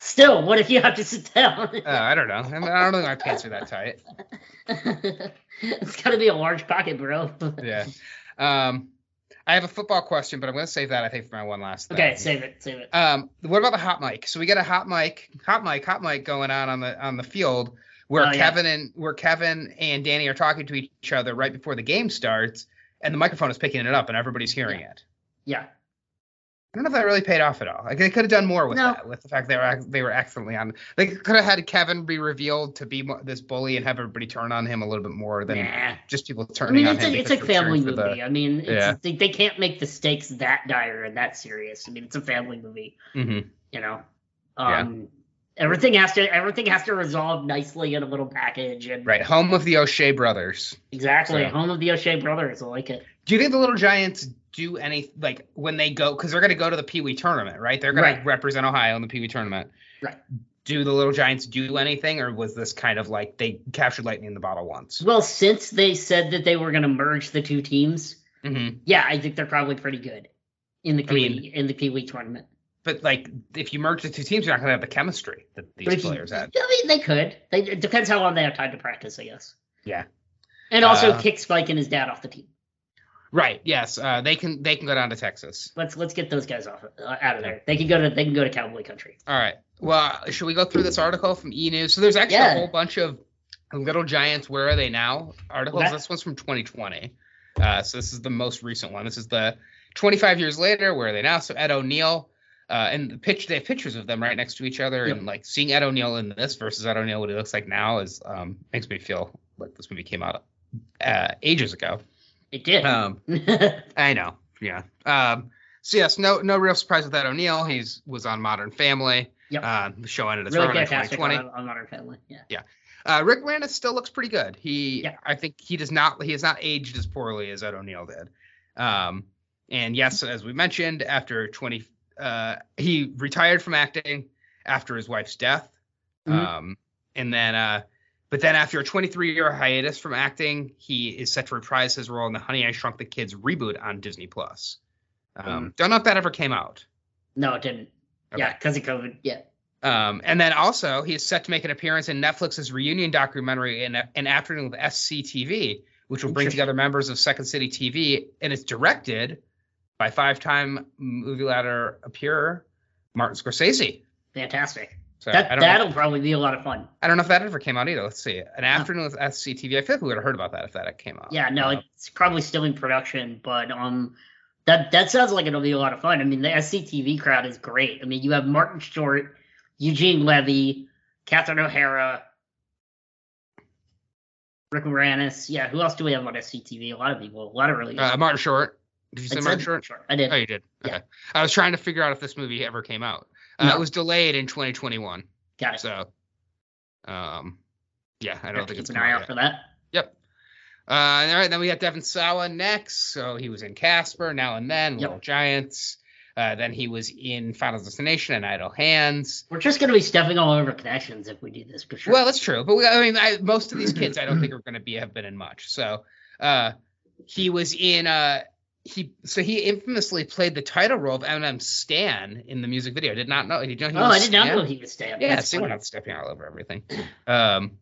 Still, what if you have to sit down? uh, I don't know. I, mean, I don't know if my pants are that tight. It's got to be a large pocket, bro. yeah. Um, I have a football question, but I'm going to save that, I think, for my one last thing. Okay, save it, save it. Um, what about the hot mic? So we got a hot mic, hot mic, hot mic going on on the on the field where oh, Kevin yeah. and where Kevin and Danny are talking to each other right before the game starts, and the microphone is picking it up, and everybody's hearing yeah. it. Yeah. I don't know if that really paid off at all. Like, they could have done more with no. that, with the fact they were they were accidentally on. They could have had Kevin be revealed to be this bully and have everybody turn on him a little bit more than nah. just people turning on him. I mean, it's a, it's a family movie. The, I mean, it's, yeah. they, they can't make the stakes that dire and that serious. I mean, it's a family movie. Mm-hmm. You know, um, yeah. everything has to everything has to resolve nicely in a little package. And, right, home of the O'Shea brothers. Exactly, so. Home of the O'Shea brothers. I like it. Do you think the Little Giants do any, like, when they go, because they're going to go to the Pee Wee tournament, right? They're going right. to represent Ohio in the Pee Wee tournament. Right. Do the Little Giants do anything, or was this kind of like they captured lightning in the bottle once? Well, since they said that they were going to merge the two teams, mm-hmm. yeah, I think they're probably pretty good in the Pee Wee I mean, in the Pee Wee tournament. But, like, if you merge the two teams, you're not going to have the chemistry that these players you, had. I mean, they could. They, it depends how long they have time to practice, I guess. Yeah. And also uh, kick Spike and his dad off the team. Right. Yes. Uh, they can. They can go down to Texas. Let's let's get those guys off uh, out of there. They can go to. They can go to cowboy country. All right. Well, should we go through this article from E! News? So there's actually yeah. a whole bunch of Little Giants. Where are they now? Articles. That, this one's from twenty twenty. Uh, so this is the most recent one. This is the twenty-five years later. Where are they now? So Ed O'Neill uh, and the pitch. They have pictures of them right next to each other, yep. and like seeing Ed O'Neill in this versus Ed O'Neill what he looks like now is um, makes me feel like this movie came out uh, ages ago. It did. Um, I know. Yeah. Um, so yes, no, no real surprise with that. O'Neill, he's was on Modern Family. Yep. Uh, the show ended its run in twenty twenty. On, on Modern Family. Yeah. Yeah. Uh, Rick Moranis still looks pretty good. He, yeah. I think he does not. He has not aged as poorly as Ed O'Neill did. Um, and yes, as we mentioned, after twenty, uh, he retired from acting after his wife's death. Mm-hmm. Um, and then. Uh, But then after a twenty-three-year hiatus from acting, he is set to reprise his role in the Honey, I Shrunk the Kids reboot on Disney Plus. Um, mm. Don't know if that ever came out. No, it didn't. Okay. Yeah, because of COVID. Yeah. Um, and then also, he is set to make an appearance in Netflix's reunion documentary in An Afternoon with S C T V, which will bring together members of Second City T V, and it's directed by five-time movie ladder appearer Martin Scorsese. Fantastic. So that, that'll know. probably be a lot of fun. I don't know if that ever came out either. Let's see. An Afternoon oh. with S C T V. I feel like we would have heard about that if that came out. Yeah, no, um, it's probably still in production, but um, that that sounds like it'll be a lot of fun. I mean, the S C T V crowd is great. I mean, you have Martin Short, Eugene Levy, Catherine O'Hara, Rick Moranis. Yeah, who else do we have on S C T V? A lot of people. A lot of really. Uh, Martin Short. Did you say Martin Short? Short? I did. Oh, you did. Okay. Yeah. I was trying to figure out if this movie ever came out. Uh, no. It was delayed in twenty twenty-one. Got it. So, um, yeah, I don't Have think it's an eye out yet. for that. Yep. Uh, all right, then we got Devin Sawa next. So he was in Casper, Now and Then, Little yep. Giants. Uh, then he was in Final Destination and Idle Hands. We're just going to be stepping all over connections if we do this for sure. Well, that's true, but we, I mean, I, most of these kids I don't think are going to be have been in much. So, uh, he was in uh. He so he infamously played the title role of Eminem's Stan in the music video. I did not know. Did you know he oh, was I did Stan? not know he was Stan. Yeah, so we're not stepping all over everything. Um,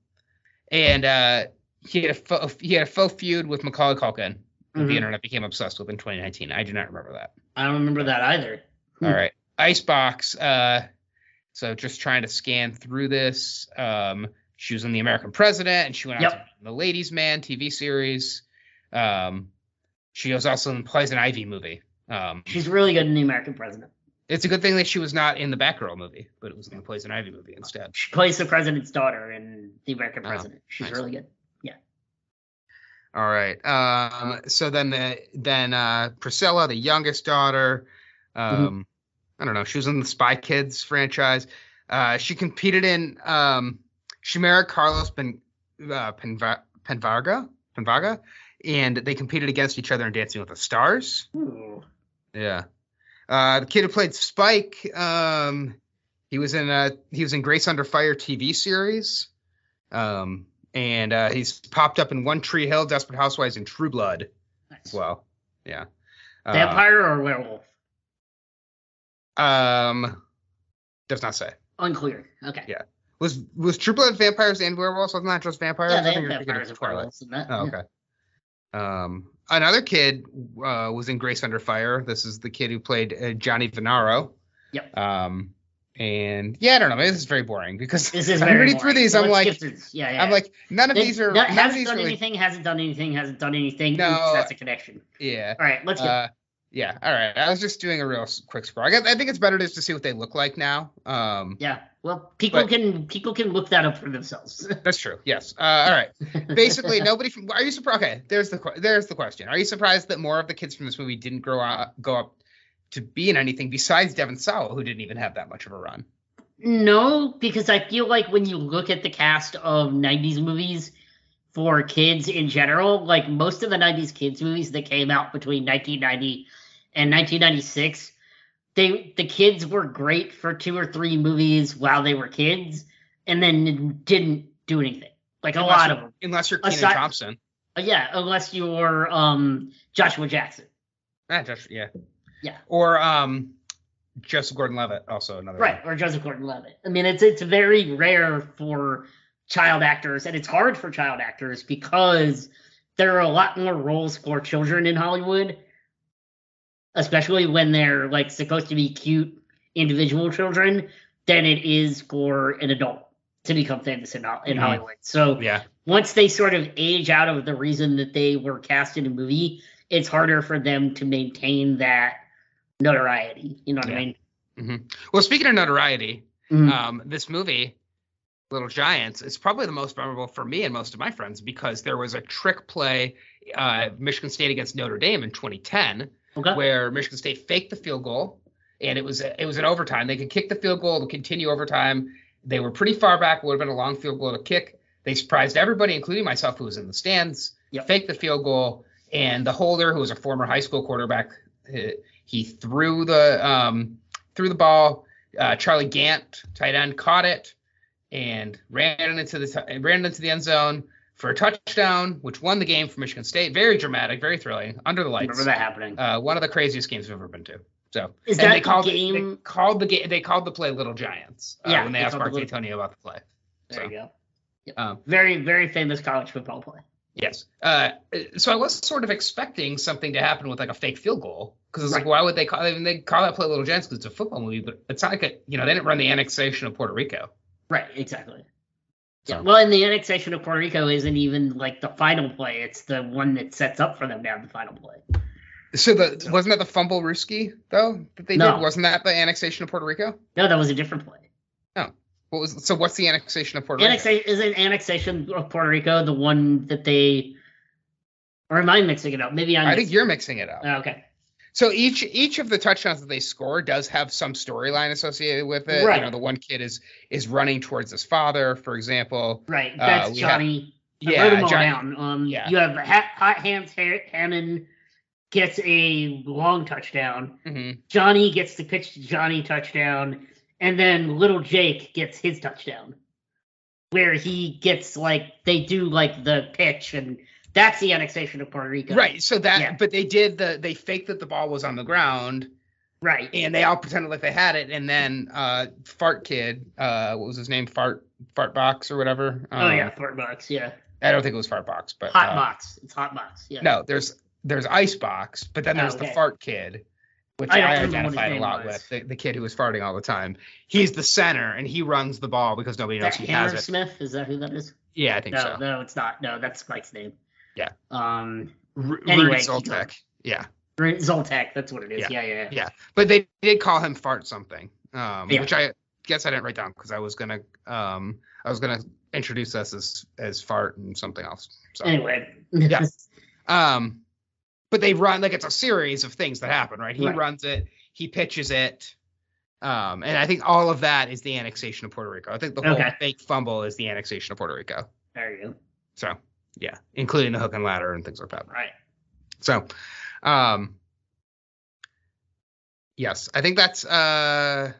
and uh, he had a fo- he had a faux feud with Macaulay Culkin. Mm-hmm. The internet became obsessed with in twenty nineteen. I do not remember that. I don't remember that either. All hmm. right, Icebox. Uh, so just trying to scan through this. Um, she was in The American President, and she went yep. out to The Ladies' Man T V series. Um. She was also in, plays an Ivy movie. Um, She's really good in The American President. It's a good thing that she was not in the Batgirl movie, but it was in the Poison Ivy movie instead. She plays the president's daughter and the American president. Oh, She's nice. really good. Yeah. All right. Um, so then the, then uh, Priscilla, the youngest daughter, um, mm-hmm. I don't know. She was in the Spy Kids franchise. Uh, she competed in um, – she married Carlos Ben, uh, Penva- Penvarga, Penvarga, and they competed against each other in Dancing with the Stars. Ooh. Yeah. Uh, the kid who played Spike, um, he was in a, he was in Grace Under Fire T V series, um, and uh, he's popped up in One Tree Hill, Desperate Housewives, and True Blood. Nice. Well, yeah. Vampire uh, or werewolf? Um, does not say. Unclear. Okay. Yeah. Was was True Blood vampires and werewolves? Wasn't that just vampires? Yeah, they I think have vampires and werewolves in that. Oh, okay. Yeah. Um. Another kid uh, was in Grace Under Fire. This is the kid who played uh, Johnny Venaro. Yep. Um, and yeah, I don't know. Maybe this is very boring because this is I'm very reading boring. through these. So I'm like, yeah, yeah, I'm yeah. like, none of they, these are. Not, none hasn't of these done really... anything. Hasn't done anything. Hasn't done anything. No, Oops, that's a connection. Yeah. All right, let's go. Uh, yeah. All right. I was just doing a real quick scroll. I, guess, I think it's better just to see what they look like now. Um, yeah. Well, people but, can people can look that up for themselves. That's true. Yes. Uh, all right. Basically, nobody from. Are you surprised? Okay. There's the there's the question. Are you surprised that more of the kids from this movie didn't grow up go up to be in anything besides Devin Sawa, who didn't even have that much of a run? No, because I feel like when you look at the cast of nineties movies for kids in general, like most of the nineties kids movies that came out between nineteen ninety and nineteen ninety-six. They the kids were great for two or three movies while they were kids, and then didn't do anything. Like a unless lot of them, unless you're Kenan Aside, Thompson. Uh, yeah, unless you're um, Joshua Jackson. Ah, Josh, yeah, yeah. Or um, Joseph Gordon-Levitt, also another right. One. Or Joseph Gordon-Levitt. I mean, it's it's very rare for child actors, and it's hard for child actors because there are a lot more roles for children in Hollywood. Especially when they're like supposed to be cute individual children, than it is for an adult to become famous in, in Hollywood. So yeah. Once they sort of age out of the reason that they were cast in a movie, it's harder for them to maintain that notoriety. You know what yeah. I mean? Mm-hmm. Well, speaking of notoriety, mm-hmm. um, this movie, Little Giants, is probably the most memorable for me and most of my friends because there was a trick play, uh, Michigan State against Notre Dame in twenty ten. Okay. Where Michigan State faked the field goal, and it was it was an overtime. They could kick the field goal to continue overtime. They were pretty far back. It would have been a long field goal to kick. They surprised everybody, including myself, who was in the stands, yep. faked the field goal, and the holder, who was a former high school quarterback, he threw the um, threw the ball. Uh, Charlie Gant, tight end, caught it and ran into the ran into the end zone for a touchdown, which won the game for Michigan State. Very dramatic, very thrilling, under the lights. Remember that happening. Uh, one of the craziest games I've ever been to. So, is and that they called, game? They called the game. They called the play "Little Giants" uh, yeah, when they asked Mark D'Antonio about the play. There so, you go. Yep. Um, very, very famous college football play. Yes. Uh, so I was sort of expecting something to happen with like a fake field goal because it's right. like, why would they call? I mean, they call that play "Little Giants" because it's a football movie, but it's not like a, you know, they didn't run the annexation of Puerto Rico. Right. Exactly. So. Yeah, well, and the annexation of Puerto Rico isn't even like the final play; it's the one that sets up for them to have the final play. So, the so. wasn't that the fumble Ruski though that they no. did? Wasn't that the annexation of Puerto Rico? No, that was a different play. Oh, what was so? What's the annexation of Puerto Annexa- Rico? Isn't annexation of Puerto Rico the one that they? Or am I mixing it up? Maybe I'm I think you're mixing it up. Oh, okay. So each each of the touchdowns that they score does have some storyline associated with it. Right. You know, the one kid is is running towards his father, for example. Right. That's uh, Johnny. Have, yeah, I wrote them all Johnny, down. Um, yeah. You have Hot, Hot Hands Hammond gets a long touchdown. Mm-hmm. Johnny gets the pitch to Johnny touchdown, and then little Jake gets his touchdown, where he gets like they do like the pitch and. That's the annexation of Puerto Rico. Right. So that, yeah. but they did the, they faked that the ball was on the ground. Right. And they all pretended like they had it. And then uh, Fart Kid, uh, what was his name? Fart, Fart Box or whatever. Um, oh, yeah. Fart Box. Yeah. I don't think it was Fart Box, but. Hot uh, Box. It's Hot Box. Yeah. No, there's, there's Icebox, but then there's oh, okay. the Fart Kid, which I, I identified a lot was. with. The, the kid who was farting all the time. He's the center and he runs the ball because nobody knows he Hammer has it. Smith? Is that who that is? Yeah, I think no, so. No, it's not. No, that's Mike's name. Yeah. Um. R- anyway, Rudy Zoltek. Yeah. Right? Zoltek, that's what it is. Yeah. yeah, yeah, yeah. But they did call him Fart something, um, yeah. which I guess I didn't write down because I was gonna, um, I was gonna introduce us as as Fart and something else. So, anyway, yeah. Um, but they run like it's a series of things that happen, right? He right. runs it, he pitches it, um, and I think all of that is the annexation of Puerto Rico. I think the whole okay. fake fumble is the annexation of Puerto Rico. There you go. So yeah, including the hook and ladder and things like that. Right. So. Um, yes, I think that's, uh,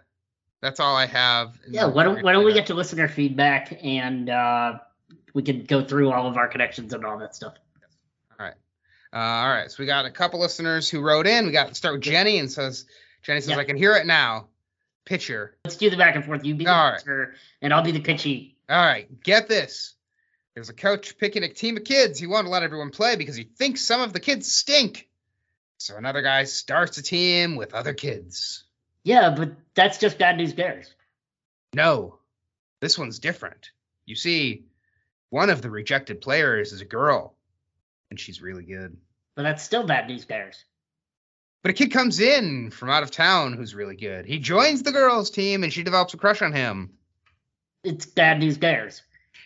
that's all I have. Yeah. Why don't, why don't we get to listener feedback and, uh, we can go through all of our connections and all that stuff. All right. Uh, all right. So we got a couple listeners who wrote in. We got to start with Jenny and says, Jenny says, yeah. I can hear it now. Pitcher. Let's do the back and forth. You be all the pitcher right. and I'll be the pitchy. All right. Get this. There's a coach picking a team of kids. He won't let everyone play because he thinks some of the kids stink. So another guy starts a team with other kids. Yeah, but that's just Bad News Bears. No, this one's different. You see, one of the rejected players is a girl, and she's really good. But that's still Bad News Bears. But a kid comes in from out of town who's really good. He joins the girls' team, and she develops a crush on him. It's Bad News Bears.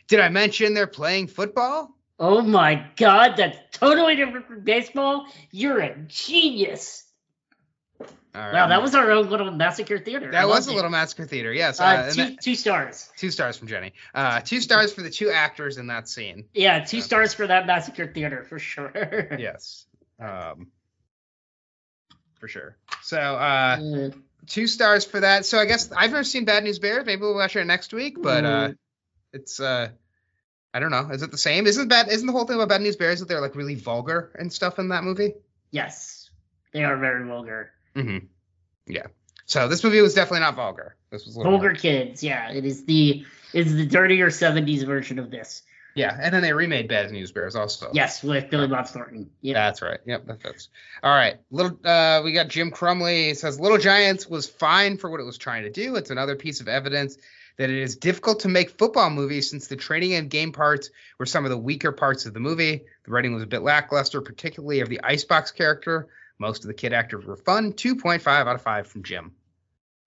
Did I mention they're playing football? Oh my God, that's totally different from baseball. You're a genius. All right. Wow, that was our own little massacre theater. That was a little massacre theater, yes. Uh, uh, two, that, two stars. Two stars from Jenny. Uh, two stars for the two actors in that scene. Yeah, two That's stars cool. for that massacre theater, for sure. Yes, um, for sure. So uh, mm. two stars for that. So I guess I've never seen Bad News Bears. Maybe we'll watch it next week, but mm. uh, it's... Uh, I don't know. Is it the same? Isn't bad? Isn't the whole thing about Bad News Bears that they're like really vulgar and stuff in that movie? Yes, they are very vulgar. Mm-hmm. Yeah. So this movie was definitely not vulgar. This was vulgar more... kids. Yeah, it is the it's the dirtier seventies version of this. Yeah, and then they remade Bad News Bears also. Yes, with Billy Bob Thornton. Yep. That's right. Yep, that fits. All right, little. Uh, we got Jim Crumley. He says Little Giants was fine for what it was trying to do. It's another piece of evidence that it is difficult to make football movies since the training and game parts were some of the weaker parts of the movie. The writing was a bit lackluster, particularly of the Icebox character. Most of the kid actors were fun. two point five out of five from Jim.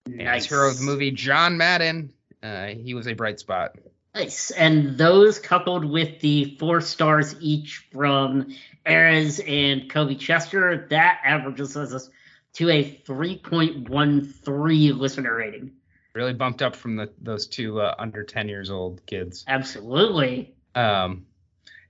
Nice. And hero of the movie, John Madden. Uh, he was a bright spot. Nice. And those coupled with the four stars each from Ares and Kobe Chester, that averages us to a three point one three listener rating. Really bumped up from the those two uh, under ten years old kids. Absolutely. Um,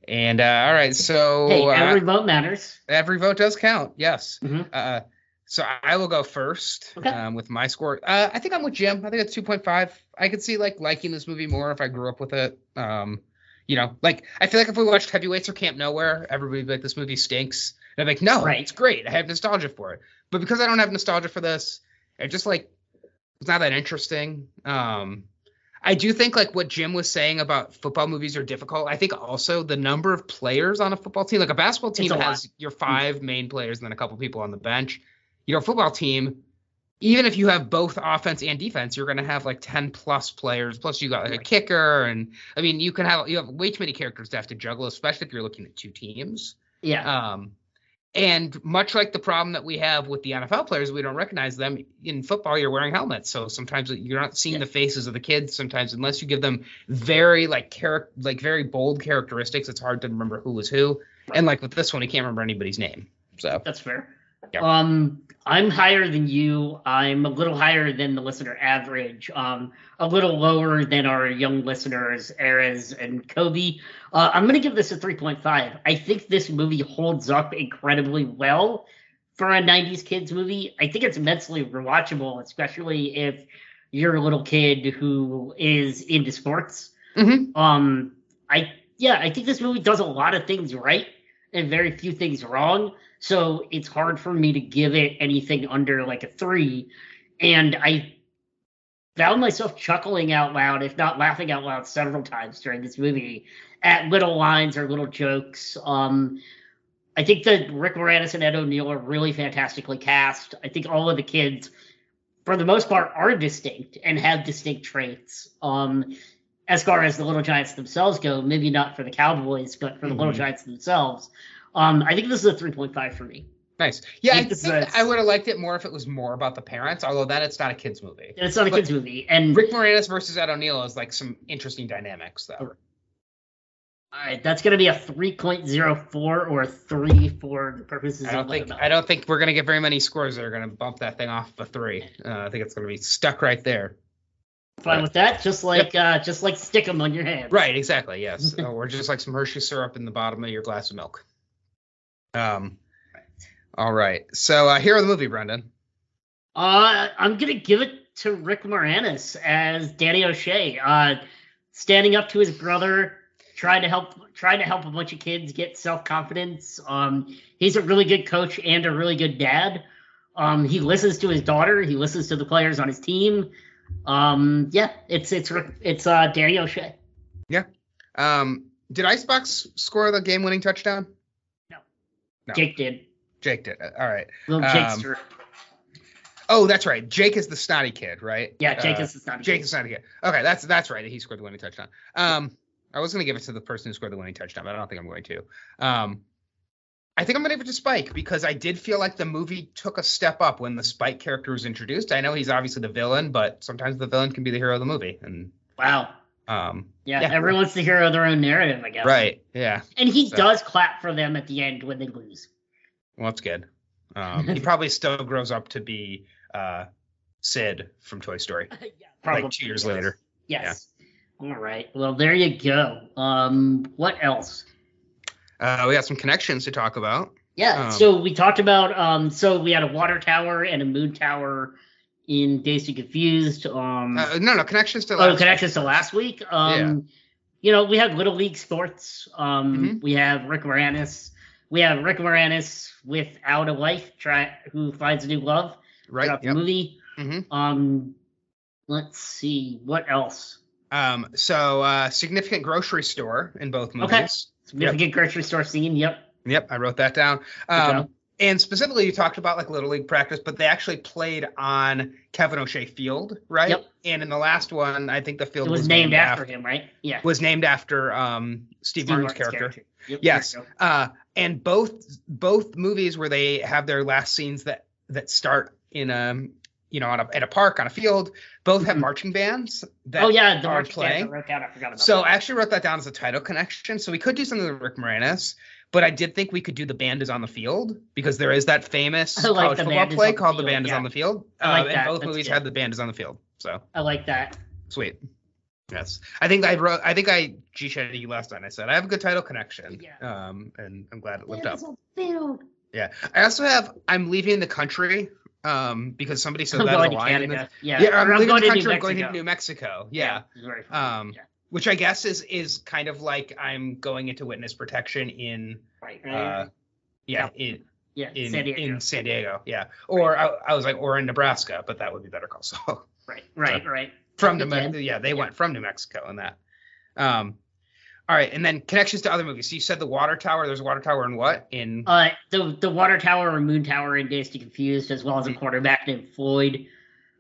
and uh, all right, so hey, every uh, vote matters. Every vote does count. Yes. Mm-hmm. Uh, so I will go first. Okay. Um, with my score, uh, I think I'm with Jim. I think it's two point five. I could see like liking this movie more if I grew up with it. Um, you know, like I feel like if we watched Heavyweights or Camp Nowhere, everybody'd be like, "This movie stinks," and I'm like, "No, right. it's great. I have nostalgia for it." But because I don't have nostalgia for this, I just like. It's not that interesting. Um, I do think like what Jim was saying about football movies are difficult. I think also the number of players on a football team, like a basketball team has lot. your five main players and then a couple people on the bench. You know, football team, even if you have both offense and defense, you're going to have like ten plus players. Plus you got like a kicker. And I mean, you can have, you have way too many characters to have to juggle, especially if you're looking at two teams. Yeah. Um, And much like the problem that we have with the N F L players, we don't recognize them. In football, you're wearing helmets, so sometimes you're not seeing yeah. the faces of the kids. Sometimes, unless you give them very like char- like very bold characteristics, it's hard to remember who was who. Right. And like with this one, you can't remember anybody's name. So that's fair. Yeah. Um, I'm higher than you. I'm a little higher than the listener average. Um, a little lower than our young listeners, Ares and Kobe. Uh, I'm going to give this a three point five. I think this movie holds up incredibly well for a nineties kids movie. I think it's immensely rewatchable, especially if you're a little kid who is into sports. Mm-hmm. Um, I yeah, I think this movie does a lot of things right and very few things wrong. So it's hard for me to give it anything under like a three. And I found myself chuckling out loud, if not laughing out loud, several times during this movie at little lines or little jokes. Um, I think that Rick Moranis and Ed O'Neill are really fantastically cast. I think all of the kids, for the most part, are distinct and have distinct traits. Um, as far as the Little Giants themselves go, maybe not for the Cowboys, but for the mm-hmm. Little Giants themselves. Um, I think this is a three point five for me. Nice. Yeah, I think nice. I would have liked it more if it was more about the parents, although that it's not a kid's movie. Yeah, it's not a but kid's movie. And Rick Moranis versus Ed O'Neill is like some interesting dynamics, though. All right, that's going to be a three point oh four or a three for the purposes I don't of think, I don't think we're going to get very many scores that are going to bump that thing off a three. Uh, I think it's going to be stuck right there. Fine but, with that, just like yep. uh, just like stick them on your hand. Right, exactly, yes. Or just like some Hershey syrup in the bottom of your glass of milk. Um. All right. So, uh, hero of the movie, Brendan. Uh, I'm going to give it to Rick Moranis as Danny O'Shea, uh, standing up to his brother, trying to help, trying to help a bunch of kids get self-confidence. Um, he's a really good coach and a really good dad. Um, he listens to his daughter. He listens to the players on his team. Um, yeah, it's, it's, it's, uh, Danny O'Shea. Yeah. Um, did Icebox score the game-winning touchdown? No. No. Jake did. Jake did it. All right. Little Jakester. Um, oh, that's right. Jake is the snotty kid, right? Yeah, Jake uh, is the snotty Jake kid. Jake is the snotty kid. Okay, that's that's right. He scored the winning touchdown. Um, I was going to give it to the person who scored the winning touchdown, but I don't think I'm going to. Um, I think I'm going to give it to Spike because I did feel like the movie took a step up when the Spike character was introduced. I know he's obviously the villain, but sometimes the villain can be the hero of the movie. And wow. Um, yeah, yeah, everyone's the hero of their own narrative, I guess. Right, yeah. And he so. does clap for them at the end when they lose. Well, that's good. Um, he probably still grows up to be uh, Sid from Toy Story. Yeah, probably like two years yes. later. Yes. Yeah. All right. Well, there you go. Um, what else? Uh, we got some connections to talk about. Yeah. Um, so we talked about um, – so we had a water tower and a moon tower in Dazed and Confused. Um, uh, no, no. Connections to last week. Oh, connections week. to last week. Um, yeah. You know, we have Little League Sports. Um, mm-hmm. We have Rick Moranis. We have Rick Moranis without a wife, try, who finds a new love right, throughout yep. the movie. Mm-hmm. Um, let's see. What else? Um, so, uh, significant grocery store in both movies. Okay. Significant yep. grocery store scene, yep. Yep, I wrote that down. Um, and specifically, you talked about, like, Little League practice, but they actually played on Kevin O'Shea Field, right? Yep. And in the last one, I think the field it was, was named, named after, after him, right? Yeah. Was named after um, Steve Martin's character. character. Yep, yes. Uh, and both both movies where they have their last scenes that that start in a you know on a, at a park on a field both have marching bands that oh yeah the are playing. I wrote down, I forgot about so that. I actually wrote that down as a title connection. So we could do something with Rick Moranis, but I did think we could do the band is on the field because there is that famous like college football play called the band is on the field. I like um, that. And both That's movies good. have the band is on the field. So I like that. Sweet. Yes, I think I wrote. I think I G-shaded you last time. I said I have a good title connection. Yeah. Um, and I'm glad it lived up. Yeah. I also have. I'm leaving the country. Um, because somebody said I'm that in the line. Canada. Yeah. yeah. I'm, I'm leaving going the country. I'm going to New Mexico. Yeah. yeah um, yeah. Which I guess is is kind of like I'm going into witness protection in. Right. Uh, yeah. Yeah. In, yeah. In San Diego. In San Diego. Yeah. Or right. I, I was like, or in Nebraska, but that would be better call. So. Right. Right. So. Right. From New Mexico, yeah, they yeah. went from New Mexico in that. Um, all right, and then connections to other movies. So you said the water tower. There's a water tower in what? In uh, the the water tower or moon tower in Dazed and Confused, as well as a quarterback named Floyd.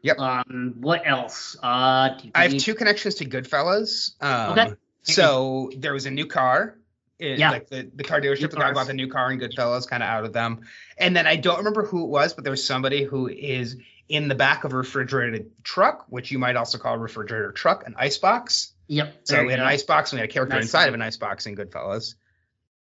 Yep. Um, what else? Uh, do you I have need... two connections to Goodfellas. Um, okay. So there was a new car. It, yeah. Like the, the car dealership, the guy bought the new car in Goodfellas, kind of out of them. And then I don't remember who it was, but there was somebody who is in the back of a refrigerated truck, which you might also call a refrigerator truck, an icebox. Yep. So we had go. an icebox and we had a character nice inside one. of an icebox in Goodfellas.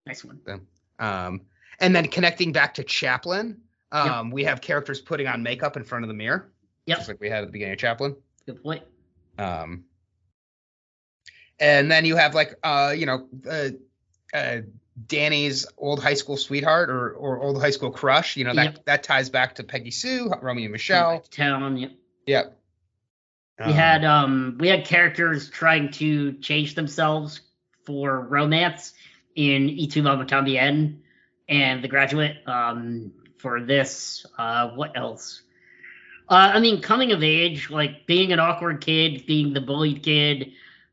Nice one. So, um, and then connecting back to Chaplin, um, yep. we have characters putting on makeup in front of the mirror. Yep. Just like we had at the beginning of Chaplin. Good point. Um, and then you have like, uh, you know, uh, uh, Danny's old high school sweetheart or, or old high school crush, you know, that, yep. that ties back to Peggy Sue, Romeo and Michelle. Town, yep. Yep. We um, had um we had characters trying to change themselves for romance in Et tu vas me tambien and The Graduate. Um, for this, uh, what else? Uh, I mean, coming of age, like being an awkward kid, being the bullied kid,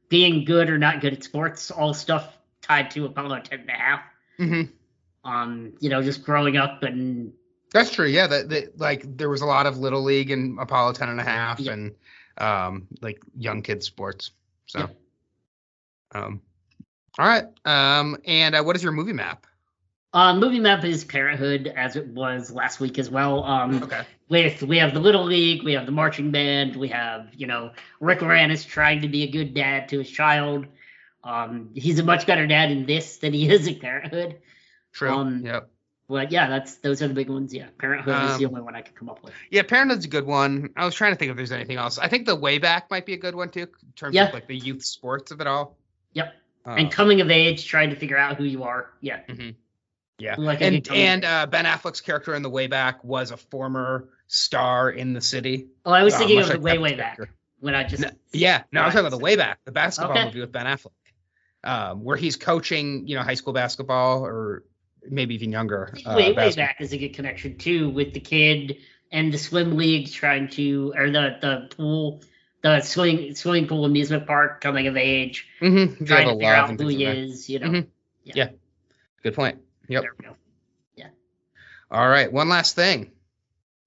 being good or not good at sports, all stuff tied to Apollo ten and a half. Mm-hmm. Um, you know, just growing up and. That's true. Yeah. That, that like there was a lot of Little League and Apollo ten and a half yeah. and um, like young kid sports. So. Yeah. Um, all right. Um, and uh, what is your movie map? Um, movie map is Parenthood, as it was last week as well. Um, okay. With we have the Little League, we have the marching band, we have you know Rick Moranis trying to be a good dad to his child. Um, he's a much better dad in this than he is in Parenthood. True. Um, yep. But yeah, that's those are the big ones. Yeah, Parenthood um, is the only one I could come up with. Yeah, Parenthood's a good one. I was trying to think if there's anything else. I think the Way Back might be a good one too, in terms yeah. of like the youth sports of it all. Yep. Uh, and coming of age, trying to figure out who you are. Yeah. Mm-hmm. Yeah, like and and uh, Ben Affleck's character in The Way Back was a former star in the city. Oh, I was uh, thinking of the like way, way back when I just. No, yeah, no, I was talking about The Way Back, the basketball okay. movie with Ben Affleck, um, where he's coaching, you know, high school basketball or maybe even younger. Uh, way basketball. Way Back is a good connection too, with the kid and the swim league trying to, or the the pool, the swimming swimming pool amusement park coming of age, mm-hmm. trying to figure out who he is. You know, mm-hmm. yeah. yeah, good point. Yep. There we go. Yeah. All right. One last thing.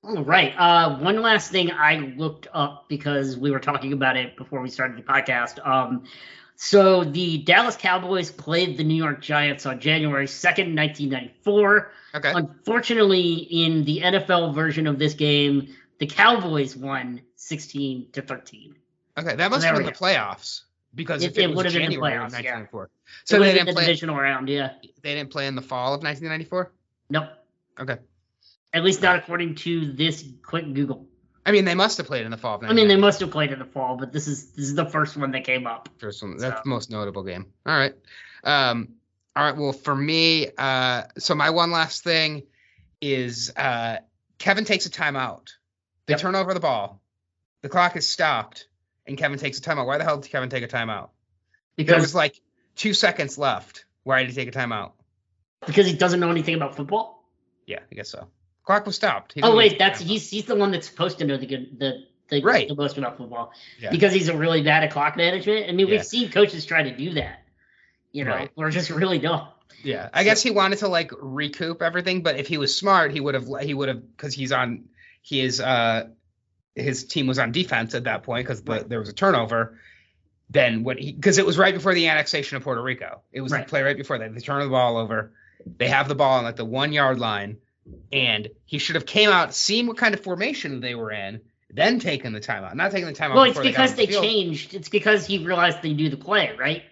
All right. Uh, one last thing I looked up because we were talking about it before we started the podcast. Um, so the Dallas Cowboys played the New York Giants on January second, nineteen ninety-four. Okay. Unfortunately, in the N F L version of this game, the Cowboys won sixteen to thirteen. Okay, that must so have been the go. playoffs. Because if, if it, it would have been the playoffs, yeah. So they didn't play divisional round, yeah. They didn't play in the fall of nineteen ninety-four. Nope. Okay. At least not according to this quick Google. I mean, they must have played in the fall of nineteen ninety-four. I mean, they must have played in the fall, but this is this is the first one that came up. First one. That's so. the most notable game. All right. Um. All right. Well, for me, uh, so my one last thing is uh, Kevin takes a timeout. They yep. turn over the ball. The clock is stopped. And Kevin takes a timeout. Why the hell did Kevin take a timeout? Because there was like two seconds left. Why did he take a timeout? Because he doesn't know anything about football. Yeah, I guess so. Clock was stopped. He oh wait, that's he's he's the one that's supposed to know the good the the, right. the most about football yeah. because he's a really bad at clock management. I mean, yeah. we've seen coaches try to do that, you know, right. or just really dumb. Yeah, I so, guess he wanted to like recoup everything, but if he was smart, he would have he would have because he's on he is uh. his team was on defense at that point because right. the, there was a turnover. Then what he, because it was right before the annexation of Puerto Rico. It was right. the play right before that. They turn the ball over. They have the ball on like the one yard line. And he should have came out, seen what kind of formation they were in, then taken the timeout. Not taking the timeout. Well, it's because they, they the changed. It's because he realized they knew the play, right?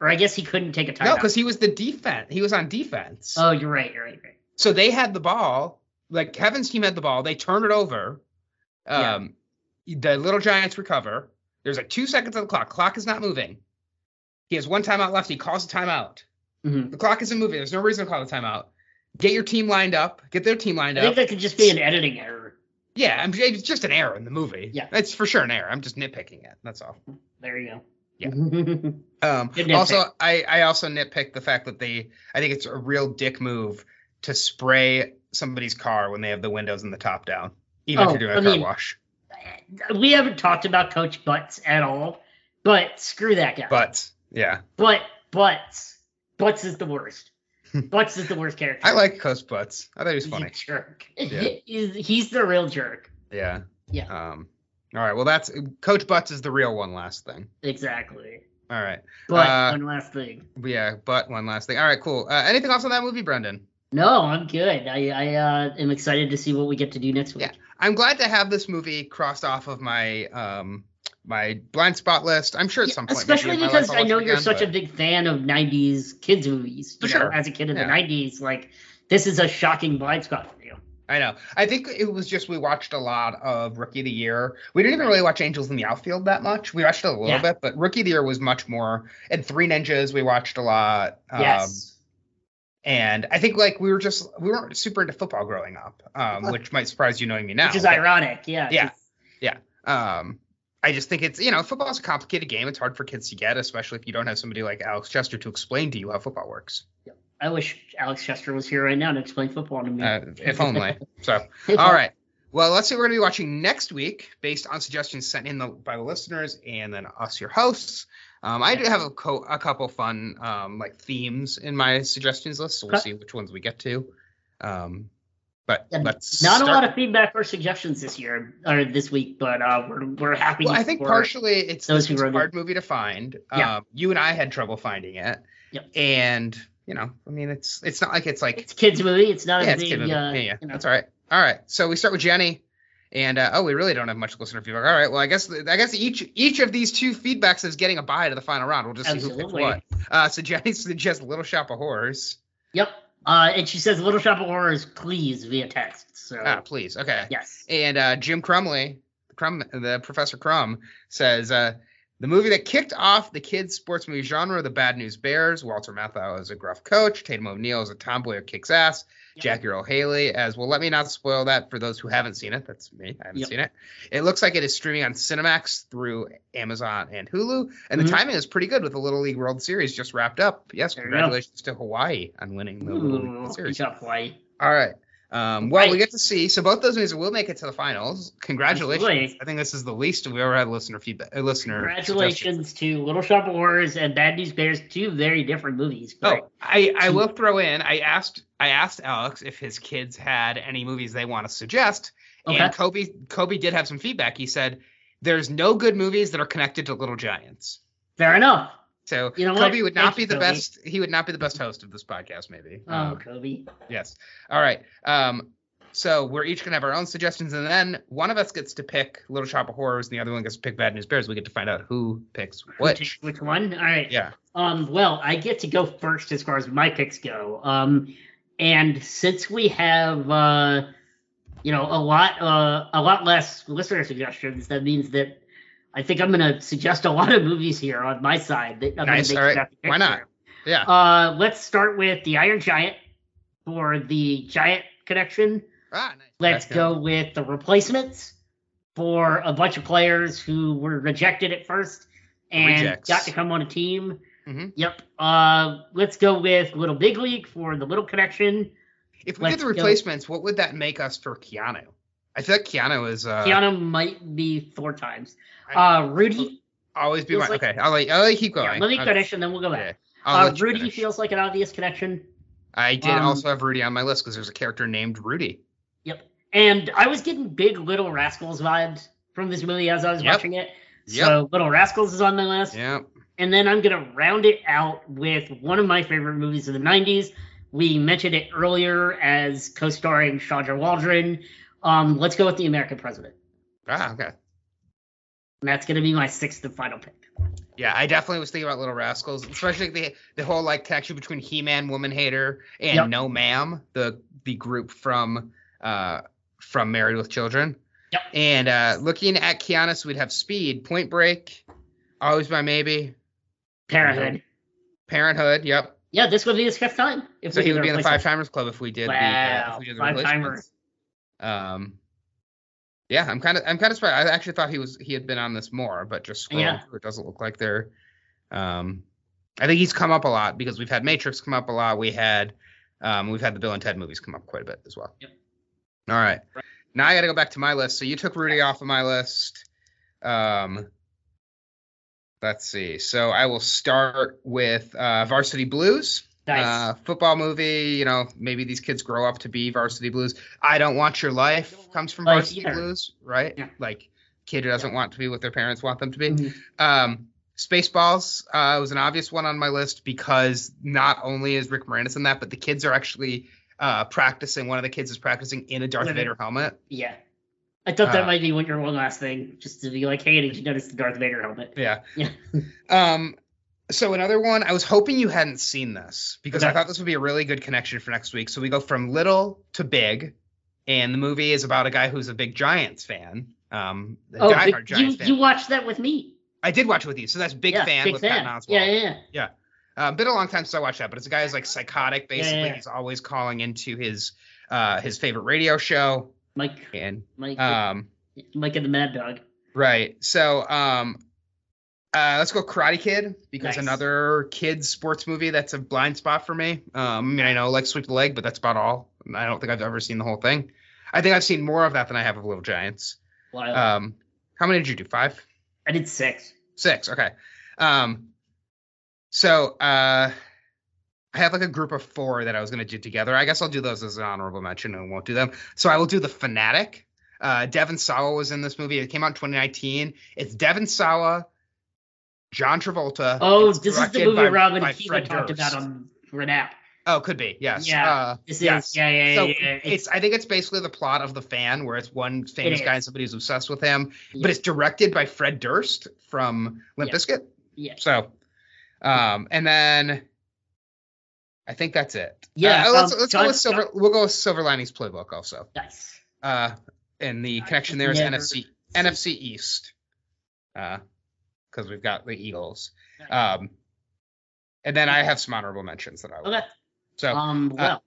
Or I guess he couldn't take a timeout. No, because he was the defense. He was on defense. Oh, you're right. You're right. You're right. So they had the ball. Like Kevin's team had the ball. They turn it over. Um, yeah. The Little Giants recover. There's like two seconds on the clock. Clock is not moving. He has one timeout left. He calls a timeout. Mm-hmm. The clock isn't moving. There's no reason to call a timeout. Get your team lined up. Get their team lined up. I think that could just be an editing error. Yeah, I'm, it's just an error in the movie. Yeah. It's for sure an error. I'm just nitpicking it. That's all. There you go. Yeah. um, also, I, I also nitpick the fact that they, I think it's a real dick move to spray somebody's car when they have the windows and the top down, even oh, if you're doing a I car mean, wash. We haven't talked about Coach Butts at all, but screw that guy. Butts, yeah. But, Butts. Butts is the worst. Butts is the worst character. I like Coach Butts. I thought he was he's funny. He's a jerk. Yeah. he's, he's the real jerk. Yeah. Yeah. Um. All right, well, that's Coach Butts is the real one last thing. Exactly. All right. But uh, one last thing. Yeah, but one last thing. All right, cool. Uh, anything else on that movie, Brendan? No, I'm good. I, I uh, am excited to see what we get to do next week. Yeah, I'm glad to have this movie crossed off of my um my blind spot list. I'm sure at yeah, some point. Especially because I know you're again, such but... a big fan of nineties kids movies. For sure. Know, as a kid in yeah. the nineties, like this is a shocking blind spot for you. I know. I think it was just we watched a lot of Rookie of the Year. We didn't even really watch Angels in the Outfield that much. We watched it a little yeah. bit, but Rookie of the Year was much more. And Three Ninjas we watched a lot. Um, yes. And I think like we were just we weren't super into football growing up, um, which might surprise you knowing me now. Which is but, ironic, yeah. Yeah, yeah. Um, I just think it's you know football is a complicated game. It's hard for kids to get, especially if you don't have somebody like Alex Chester to explain to you how football works. I wish Alex Chester was here right now to explain football to me. Uh, if only. So all right. Well, let's see what we're gonna be watching next week based on suggestions sent in the, by the listeners and then us, your hosts. Um, I do have a, co- a couple fun um, like themes in my suggestions list, so we'll see which ones we get to. Um, but yeah, let's not start. A lot of feedback or suggestions this year or this week, but uh, we're we're happy. Well, I think partially it's, it's a hard it. movie to find. Um, yeah. You and I had trouble finding it, yep. and you know, I mean, it's it's not like it's like it's a kids movie. It's not yeah, a big, kid movie. Uh, yeah, yeah. You know. That's all right. All right. So we start with Jenny, and uh, oh, we really don't have much listener feedback. All right. Well, I guess I guess each each of these two feedbacks is getting a bye to the final round. We'll just Absolutely. see who picks what. Uh, so Jenny suggests Little Shop of Horrors. Yep. Uh, and she says Little Shop of Horrors, please, via text. So ah, please. Okay. Yes. And uh, Jim Crumley, Crum, the Professor Crumb, says. Uh, The movie that kicked off the kids' sports movie genre, The Bad News Bears, Walter Matthau as a gruff coach, Tatum O'Neal as a tomboy who kicks ass, yep. Jackie Earle Haley as, well, let me not spoil that for those who haven't seen it. That's me. I haven't yep. seen it. It looks like it is streaming on Cinemax through Amazon and Hulu. And mm-hmm. the timing is pretty good with the Little League World Series just wrapped up. Yes, there congratulations to Hawaii on winning the Ooh, Little League World Series. Good job, Hawaii. All right. Um, well, right. we get to see. So both those movies will make it to the finals. Congratulations! Absolutely. I think this is the least we ever had listener feedback. Uh, listener, congratulations to Little Shop of Horrors and Bad News Bears, two very different movies. But oh, I, I will throw in. I asked I asked Alex if his kids had any movies they want to suggest, okay. and Kobe Kobe did have some feedback. He said there's no good movies that are connected to Little Giants. Fair enough. So you know Kobe what? would not Thanks, be the Kobe. best. He would not be the best host of this podcast, maybe. Oh, um, Kobe. Yes. All right. Um, so we're each gonna have our own suggestions, and then one of us gets to pick Little Shop of Horrors, and the other one gets to pick Bad News Bears. We get to find out who picks which. Which one? All right. Yeah. Um. Well, I get to go first as far as my picks go. Um. And since we have, uh, you know, a lot, uh, a lot less listener suggestions, that means that. I think I'm going to suggest a lot of movies here on my side. That I'm nice. All right. Why not? Yeah. Uh, let's start with The Iron Giant for the Giant connection. Ah, nice. Let's That's go good. with The Replacements for a bunch of players who were rejected at first and Rejects. got to come on a team. Mm-hmm. Yep. Uh, let's go with Little Big League for the Little connection. If we let's did The Replacements, go. what would that make us for Keanu? I feel like Keanu is... Uh, Keanu might be four times. Uh, Rudy... Always be my... Like, okay, I'll let, I'll let you keep going. Yeah, let me finish, and then we'll go back. Yeah, uh, Rudy finish. feels like an obvious connection. I did um, also have Rudy on my list, because there's a character named Rudy. Yep. And I was getting big Little Rascals vibes from this movie as I was yep. watching it. So yep. Little Rascals is on my list. Yep. And then I'm going to round it out with one of my favorite movies of the nineties. We mentioned it earlier as co-starring Shonda Waldron. Um, let's go with The American President. Ah, okay. And that's going to be my sixth and final pick. Yeah, I definitely was thinking about Little Rascals, especially the the whole like connection between He-Man, Woman Hater, and yep. No Ma'am, the the group from uh from Married with Children. Yep. And uh, looking at Keanu, we'd have Speed, Point Break, Always My Maybe, Parenthood. Parenthood. Yep. Yeah, this would be his fifth time. If so he would be in the Five Timers Club if we did. Wow. The, uh, if we did the Five Timers. Um, yeah, I'm kind of, I'm kind of surprised. I actually thought he was, he had been on this more, but just scrolling yeah. through, it doesn't look like they're, um, I think he's come up a lot because we've had Matrix come up a lot. We had, um, we've had the Bill and Ted movies come up quite a bit as well. Yep. All right. right. Now I got to go back to my list. So you took Rudy off of my list. Um, let's see. So I will start with, uh, Varsity Blues. Nice. Uh, football movie, you know, maybe these kids grow up to be Varsity Blues. I Don't Want Your Life comes from life Varsity either. Blues, right? Yeah. Like, kid who doesn't yeah. want to be what their parents want them to be. Mm-hmm. Um, Spaceballs uh, was an obvious one on my list because not only is Rick Moranis in that, but the kids are actually uh, practicing. One of the kids is practicing in a Darth Vader helmet. Yeah. I thought that uh, might be one your one last thing, just to be like, hey, did you notice the Darth Vader helmet? Yeah. Yeah. um. So another one, I was hoping you hadn't seen this because okay. I thought this would be a really good connection for next week. So we go from little to big, and the movie is about a guy who's a big Giants fan. Um, a oh, diehard Giants you, fan. You watched that with me. I did watch it with you. So that's Big yeah, Fan big with fan. Patton Oswalt. Yeah, yeah, yeah. Yeah. Um, been a long time since I watched that, but it's a guy who's like psychotic, basically. Yeah, yeah, yeah. He's always calling into his uh, his favorite radio show. Mike. And, Mike, um, Mike and the Mad Dog. Right. So... Um, Uh, let's go Karate Kid because nice. another kids sports movie that's a blind spot for me. Um, I mean, I know like Sweep the Leg, but that's about all. I don't think I've ever seen the whole thing. I think I've seen more of that than I have of Little Giants. Wow. Um, how many did you do? Five? I did six. Six. Okay. Um, so uh, I have like a group of four that I was going to do together. I guess I'll do those as an honorable mention and won't do them. So I will do The Fanatic. Uh, Devin Sawa was in this movie. It came out in twenty nineteen. It's Devin Sawa. John Travolta. Oh, this is the movie Robin Akiva talked about on Renap. Oh, could be. Yes. Yeah. Uh, this yes. Is, yeah, yeah, so yeah, yeah, yeah. It's, I think it's basically the plot of The Fan, where it's one famous it guy and somebody's obsessed with him. Yeah. But it's directed by Fred Durst from Limp yeah. Bizkit. Yeah. So, um, and then I think that's it. Yeah. Uh, let's um, let's John, go with Silver. John. We'll go with Silver Linings Playbook also. Nice. Uh, and the I connection there is N F C N F C East. Uh, because we've got the Eagles. Nice. Um, and then I have some honorable mentions that I will. Okay. So um, well. uh,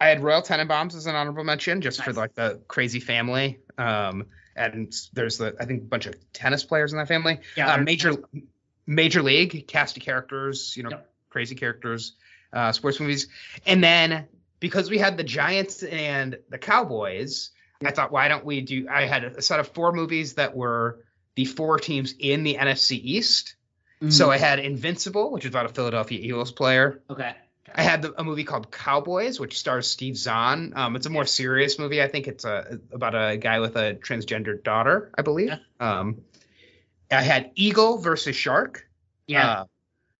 I had Royal Tenenbaums as an honorable mention, just nice. for like the crazy family. Um, and there's the I think a bunch of tennis players in that family. Yeah, uh, major Major League, cast of characters, you know, yep. crazy characters, uh, sports movies. And then because we had the Giants and the Cowboys, I thought, why don't we do? I had a set of four movies that were the four teams in the N F C East. Mm-hmm. So I had Invincible, which is about a Philadelphia Eagles player. Okay. I had the, a movie called Cowboys, which stars Steve Zahn. Um, it's a more serious movie. I think it's a, about a guy with a transgender daughter, I believe. Yeah. Um, I had Eagle versus Shark. Yeah. Uh,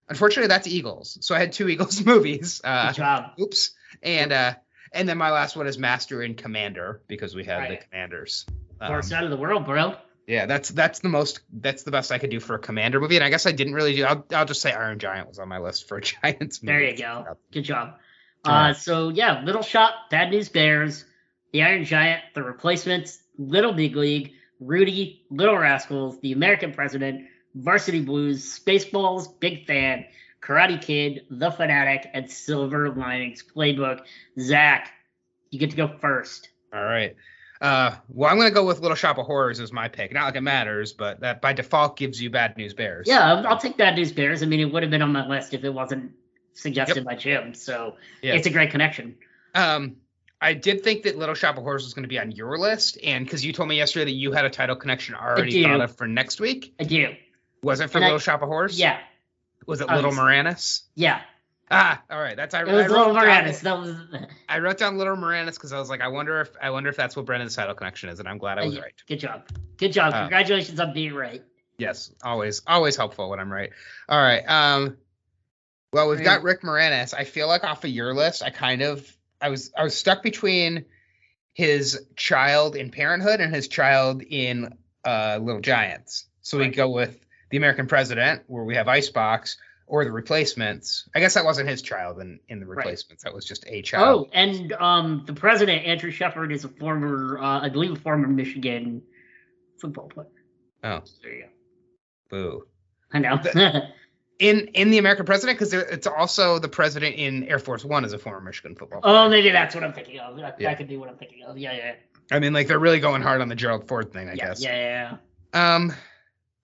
unfortunately, that's Eagles. So I had two Eagles movies. Uh, Good job. Oops. And uh, and then my last one is Master and Commander, because we had right. the Commanders. Um, Worst out of the world, bro. Yeah, that's that's the most that's the best I could do for a Commander movie, and I guess I didn't really do. I'll I'll just say Iron Giant was on my list for a Giants movie. There you go. Good job. Uh, so yeah, Little Shop, Bad News Bears, The Iron Giant, The Replacements, Little Big League, Rudy, Little Rascals, The American President, Varsity Blues, Spaceballs, Big Fan, Karate Kid, The Fanatic, and Silver Linings Playbook. Zach, you get to go first. All right. Uh, well, I'm going to go with Little Shop of Horrors as my pick. Not like it matters, but that by default gives you Bad News Bears. Yeah, I'll take Bad News Bears. I mean, it would have been on my list if it wasn't suggested yep. by Jim. So yeah. It's a great connection. Um, I did think that Little Shop of Horrors was going to be on your list. And because you told me yesterday that you had a title connection already thought of for next week. I do. Was it for and Little I, Shop of Horrors? Yeah. Was it um, Little Moranis? Yeah. Ah, all right. That's I, it was I wrote Little Moranis. Down, that was. I wrote down Little Moranis because I was like, I wonder if I wonder if that's what Brendan's title connection is, and I'm glad I was uh, right. Good job. Good job. Uh, Congratulations on being right. Yes, always, always helpful when I'm right. All right. Um. Well, we've got Rick Moranis. I feel like off of your list, I kind of I was I was stuck between his child in Parenthood and his child in uh, Little Giants. So right. we go with The American President, where we have Icebox. Or The Replacements. I guess that wasn't his child in, in The Replacements. Right. That was just a child. Oh, and um, the president, Andrew Shepard, is a former, uh, I believe, a former Michigan football player. Oh. There you go. Boo. I know. the, in in The American President, because it's also the president in Air Force One is a former Michigan football player. Oh, maybe that's what I'm thinking of. That, yeah. that could be what I'm thinking of. Yeah, yeah. I mean, like, they're really going hard on the Gerald Ford thing, I yeah, guess. Yeah, yeah, Um.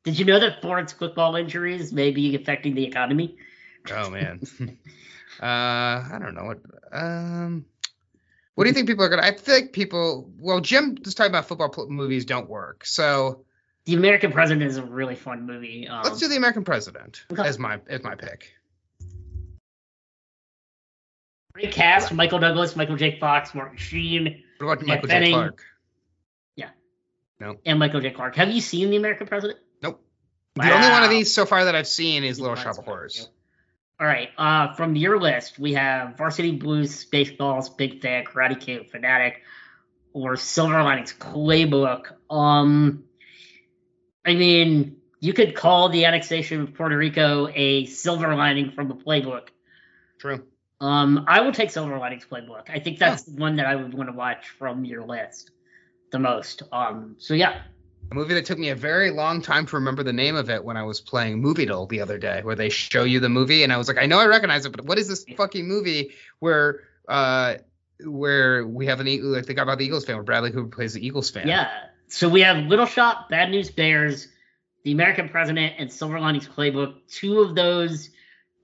Did you know that Ford's football injuries may be affecting the economy? Oh, man. uh, I don't know. What um, What do you think people are going to – I think people – well, Jim just talking about football pl- movies don't work. So – The American President is a really fun movie. Um, let's do The American President okay. as my as my pick. Great cast. Michael Douglas, Michael J. Fox, Martin Sheen. What about Michael J. Clark? Yeah. No. And Michael J. Clark. Have you seen The American President? The wow. only one of these so far that I've seen is Little Shop of Horrors. All right. Uh, from your list, we have Varsity Blues, Spaceballs, Big Fan, Karate Kid, Fanatic, or Silver Linings Playbook. Um, I mean, you could call the annexation of Puerto Rico a silver lining from the playbook. True. Um, I will take Silver Linings Playbook. I think that's yeah. the one that I would want to watch from your list the most. Um, so, yeah. A movie that took me a very long time to remember the name of it when I was playing MovieDoll the other day, where they show you the movie, and I was like, I know I recognize it, but what is this fucking movie where uh, where we have an Eagle, like they got about the Eagles fan, where Bradley Cooper plays the Eagles fan. Yeah, so we have Little Shop, Bad News Bears, The American President, and Silver Linings Playbook. Two of those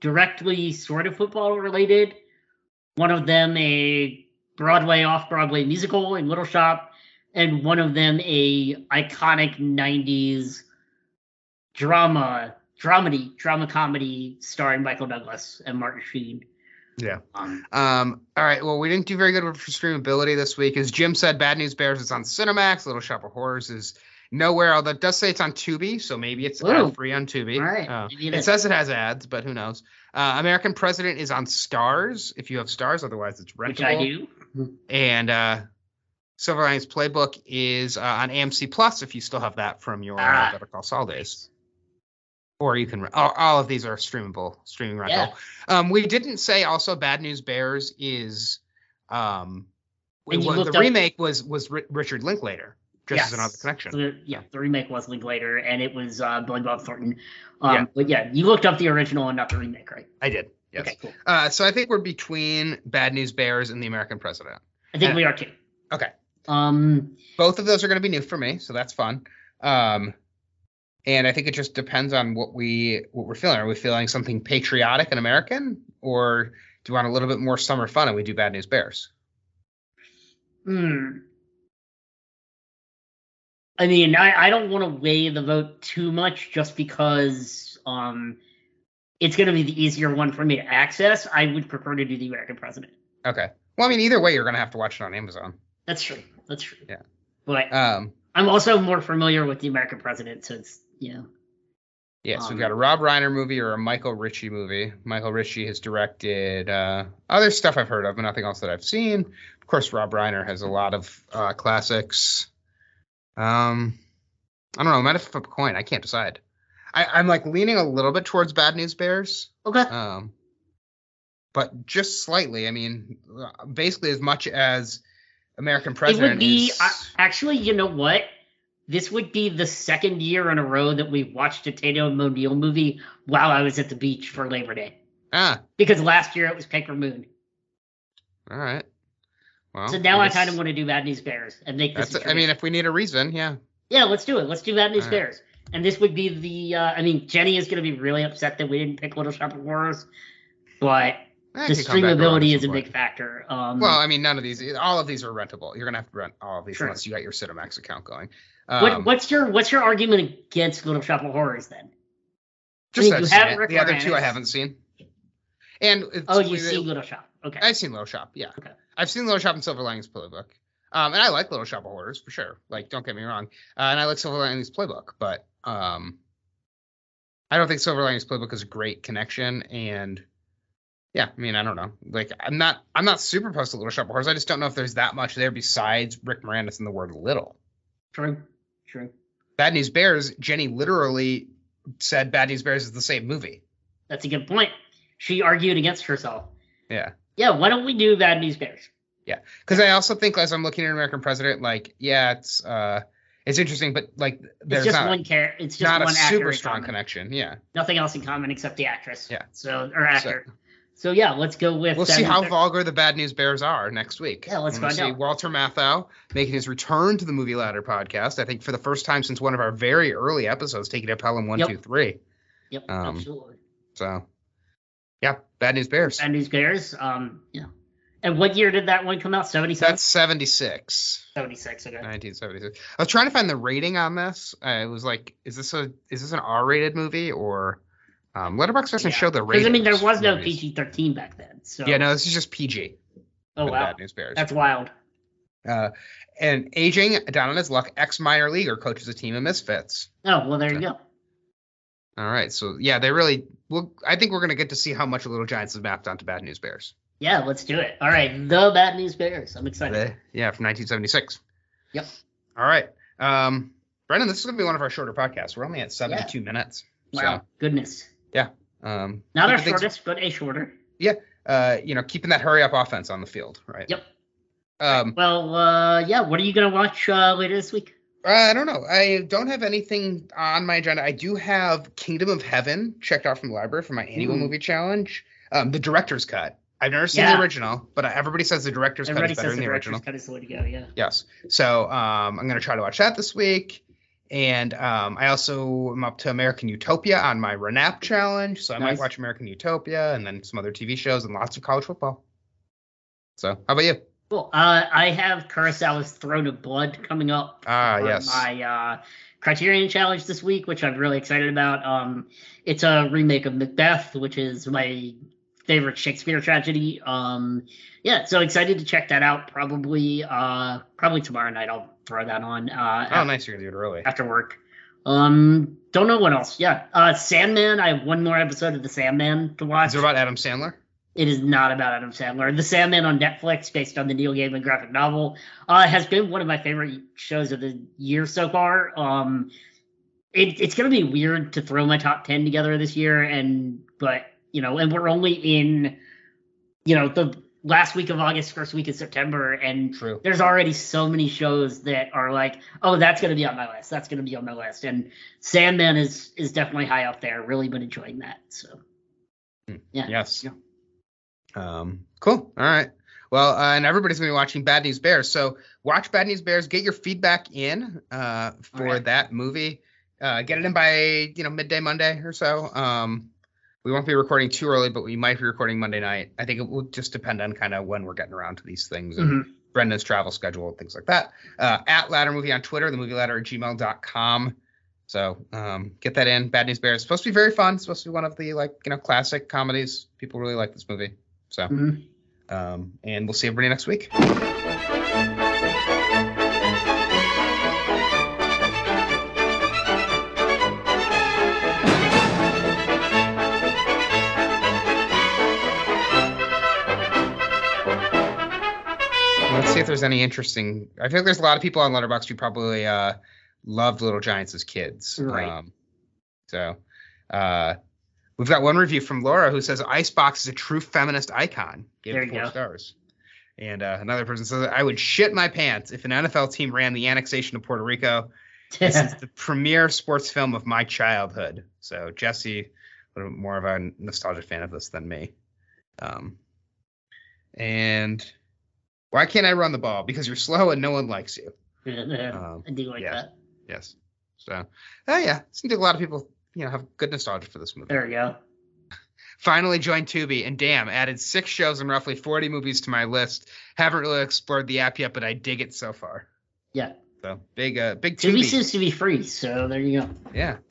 directly sort of football related. One of them a Broadway, off-Broadway musical in Little Shop. And one of them a iconic nineties drama, dramedy, drama comedy starring Michael Douglas and Martin Sheen. Yeah. Um, um. All right. Well, we didn't do very good for streamability this week. As Jim said, Bad News Bears is on Cinemax. Little Shop of Horrors is Nowhere, although it does say it's on Tubi, so maybe it's ad-free on Tubi. All right. Uh, it, it says it has ads, but who knows? Uh, American President is on Stars, if you have Stars. Otherwise, it's rentable. Which I do. And uh, Silver Linings Playbook is uh, on A M C Plus, if you still have that from your ah. uh, Better Call Saul days. Or you can – all of these are streamable, streaming rental. Yeah. Um, we didn't say also Bad News Bears is um, – the remake up- was, was R- Richard Linklater. Just yes. as another connection. So the, yeah, the remake was Linklater, and it was uh, Billy Bob Thornton. Um, yeah. But yeah, you looked up the original and not the remake, right? I did, yes. Okay, cool. Uh, so I think we're between Bad News Bears and The American President. I think and, we are too. Okay. Um, Both of those are going to be new for me, so that's fun. Um, and I think it just depends on what, we, what we're feeling. Are we feeling something patriotic and American, or do we want a little bit more summer fun and we do Bad News Bears? Hmm. I mean, I, I don't want to weigh the vote too much just because um, it's going to be the easier one for me to access. I would prefer to do The American President. Okay. Well, I mean, either way, you're going to have to watch it on Amazon. That's true. That's true. Yeah. But um, I'm also more familiar with The American President, so it's, you know. Yeah, so um, we've got a Rob Reiner movie or a Michael Ritchie movie. Michael Ritchie has directed uh, other stuff I've heard of, but nothing else that I've seen. Of course, Rob Reiner has a lot of uh, classics. Um, I don't know. I might have to flip a coin. I can't decide. I, I'm like leaning a little bit towards Bad News Bears. Okay. Um, but just slightly. I mean, basically as much as American President. It would be is... uh, actually. You know what? This would be the second year in a row that we watched a Tatum and O'Neill movie while I was at the beach for Labor Day. Ah. Because last year it was Paper Moon. All right. Well, so now I, I kind of want to do Bad News Bears and make this. A, I mean, if we need a reason, yeah. Yeah, let's do it. Let's do Bad News All Bears. Right. And this would be the. Uh, I mean, Jenny is going to be really upset that we didn't pick Little Shop of Horrors, but I the streamability is a big factor. Um, well, I mean, none of these. All of these are rentable. You're going to have to rent all of these sure. unless you got your Cinemax account going. Um, what, what's your What's your argument against Little Shop of Horrors then? Just I mean, that you have the other two I haven't seen. And it's, oh, you've seen Little Shop. Okay, I've seen Little Shop. Yeah. Okay. I've seen Little Shop and Silver Linings Playbook, um, and I like Little Shop of Horrors for sure. Like, don't get me wrong, uh, and I like Silver Linings Playbook, but um, I don't think Silver Linings Playbook is a great connection. And yeah, I mean, I don't know. Like, I'm not, I'm not super opposed to Little Shop of Horrors. I just don't know if there's that much there besides Rick Moranis and the word little. True, true. Bad News Bears. Jenny literally said Bad News Bears is the same movie. That's a good point. She argued against herself. Yeah. Yeah, why don't we do Bad News Bears? Yeah, because I also think as I'm looking at American President, like, yeah, it's uh, it's interesting, but like, there's it's just not, one character. It's just not one a actor super strong common. Connection. Yeah, nothing else in common except the actress. Yeah. So or actor. So, so yeah, let's go with. We'll see how Bears. Vulgar the Bad News Bears are next week. Yeah, let's find out. See Walter Matthau making his return to the Movie Ladder podcast. I think for the first time since one of our very early episodes, taking up Pelham one, yep. two, three. Yep. Um, absolutely. So. Yeah, Bad News Bears. Bad News Bears. Um, yeah. And what year did that one come out? seventy-seven? That's seventy-six. seventy-six, okay. nineteen seventy-six. I was trying to find the rating on this. Uh, it was like, is this a is this an R-rated movie or um, Letterboxd doesn't yeah. show the rating? Because I mean, there was no P G thirteen back then. So yeah, no, this is just P G. Oh wow, Bad News Bears. That's wild. Uh, and aging down on his luck, ex minor leaguer coaches a team of misfits. Oh well, there so. You go. All right, so yeah, they really. Well, I think we're gonna get to see how much Little Giants is mapped onto Bad News Bears. Yeah, let's do it. All right, the Bad News Bears. I'm excited. The, yeah, from nineteen seventy-six. Yep. All right, um, Brendan, this is gonna be one of our shorter podcasts. We're only at seventy-two yeah. minutes. Wow, so, goodness. Yeah. Um, Not our shortest, but a shorter. Yeah. Uh, you know, keeping that hurry up offense on the field, right? Yep. Um. Right. Well, uh, yeah. What are you gonna watch uh, later this week? Uh, I don't know. I don't have anything on my agenda. I do have Kingdom of Heaven checked out from the library for my annual mm. movie challenge. Um, the director's cut. I've never seen yeah. the original, but everybody says the director's everybody cut is better than the, the original. Everybody says the director's cut is the way to go, yeah. Yes. So um, I'm going to try to watch that this week. And um, I also am up to American Utopia on my Renap challenge. So I nice. might watch American Utopia and then some other T V shows and lots of college football. So how about you? Cool. Uh, I have Kurosawa's Throne of Blood coming up ah, for yes. my uh, Criterion Challenge this week, which I'm really excited about. Um, it's a remake of Macbeth, which is my favorite Shakespeare tragedy. Um, yeah, so excited to check that out. Probably, uh, probably tomorrow night I'll throw that on. Uh, oh, after, nice, you're gonna do it early after work. Um, don't know what else. Yeah, uh, Sandman. I have one more episode of The Sandman to watch. Is it about Adam Sandler? It is not about Adam Sandler. The Sandman on Netflix, based on the Neil Gaiman graphic novel, uh, has been one of my favorite shows of the year so far. Um, it, it's going to be weird to throw my top ten together this year, and but you know, and we're only in, you know, the last week of August, first week of September, and True. There's already so many shows that are like, oh, that's going to be on my list, that's going to be on my list, and Sandman is is definitely high up there. Really been enjoying that. So, yeah. Yes. Yeah. Um, cool. All right. Well, uh, and everybody's going to be watching Bad News Bears. So watch Bad News Bears. Get your feedback in uh, for right. that movie. Uh, get it in by, you know, midday Monday or so. Um, we won't be recording too early, but we might be recording Monday night. I think it will just depend on kind of when we're getting around to these things and mm-hmm. Brendan's travel schedule and things like that. Uh, at Ladder Movie on Twitter, the movie ladder at gmail dot com. So um, get that in. Bad News Bears. It's supposed to be very fun. It's supposed to be one of the, like, you know, classic comedies. People really like this movie. So, mm-hmm. um, and we'll see everybody next week. Let's see if there's any interesting. I feel like there's a lot of people on Letterboxd who probably uh, loved Little Giants as kids. Right. Um, so, uh, we've got one review from Laura who says Icebox is a true feminist icon. Gave it four go. stars. And uh, another person says, I would shit my pants if an N F L team ran the annexation of Puerto Rico. This is the premier sports film of my childhood. So Jesse, a little more of a nostalgic fan of this than me. Um, and why can't I run the ball? Because you're slow and no one likes you. um, I do like yeah. that. Yes. So, oh, yeah. Seems like a lot of people. You know, have good nostalgia for this movie. There we go. Finally joined Tubi, and damn, added six shows and roughly forty movies to my list. Haven't really explored the app yet, but I dig it so far. Yeah. So big, uh, big Tubi. Tubi seems to be free, so there you go. Yeah.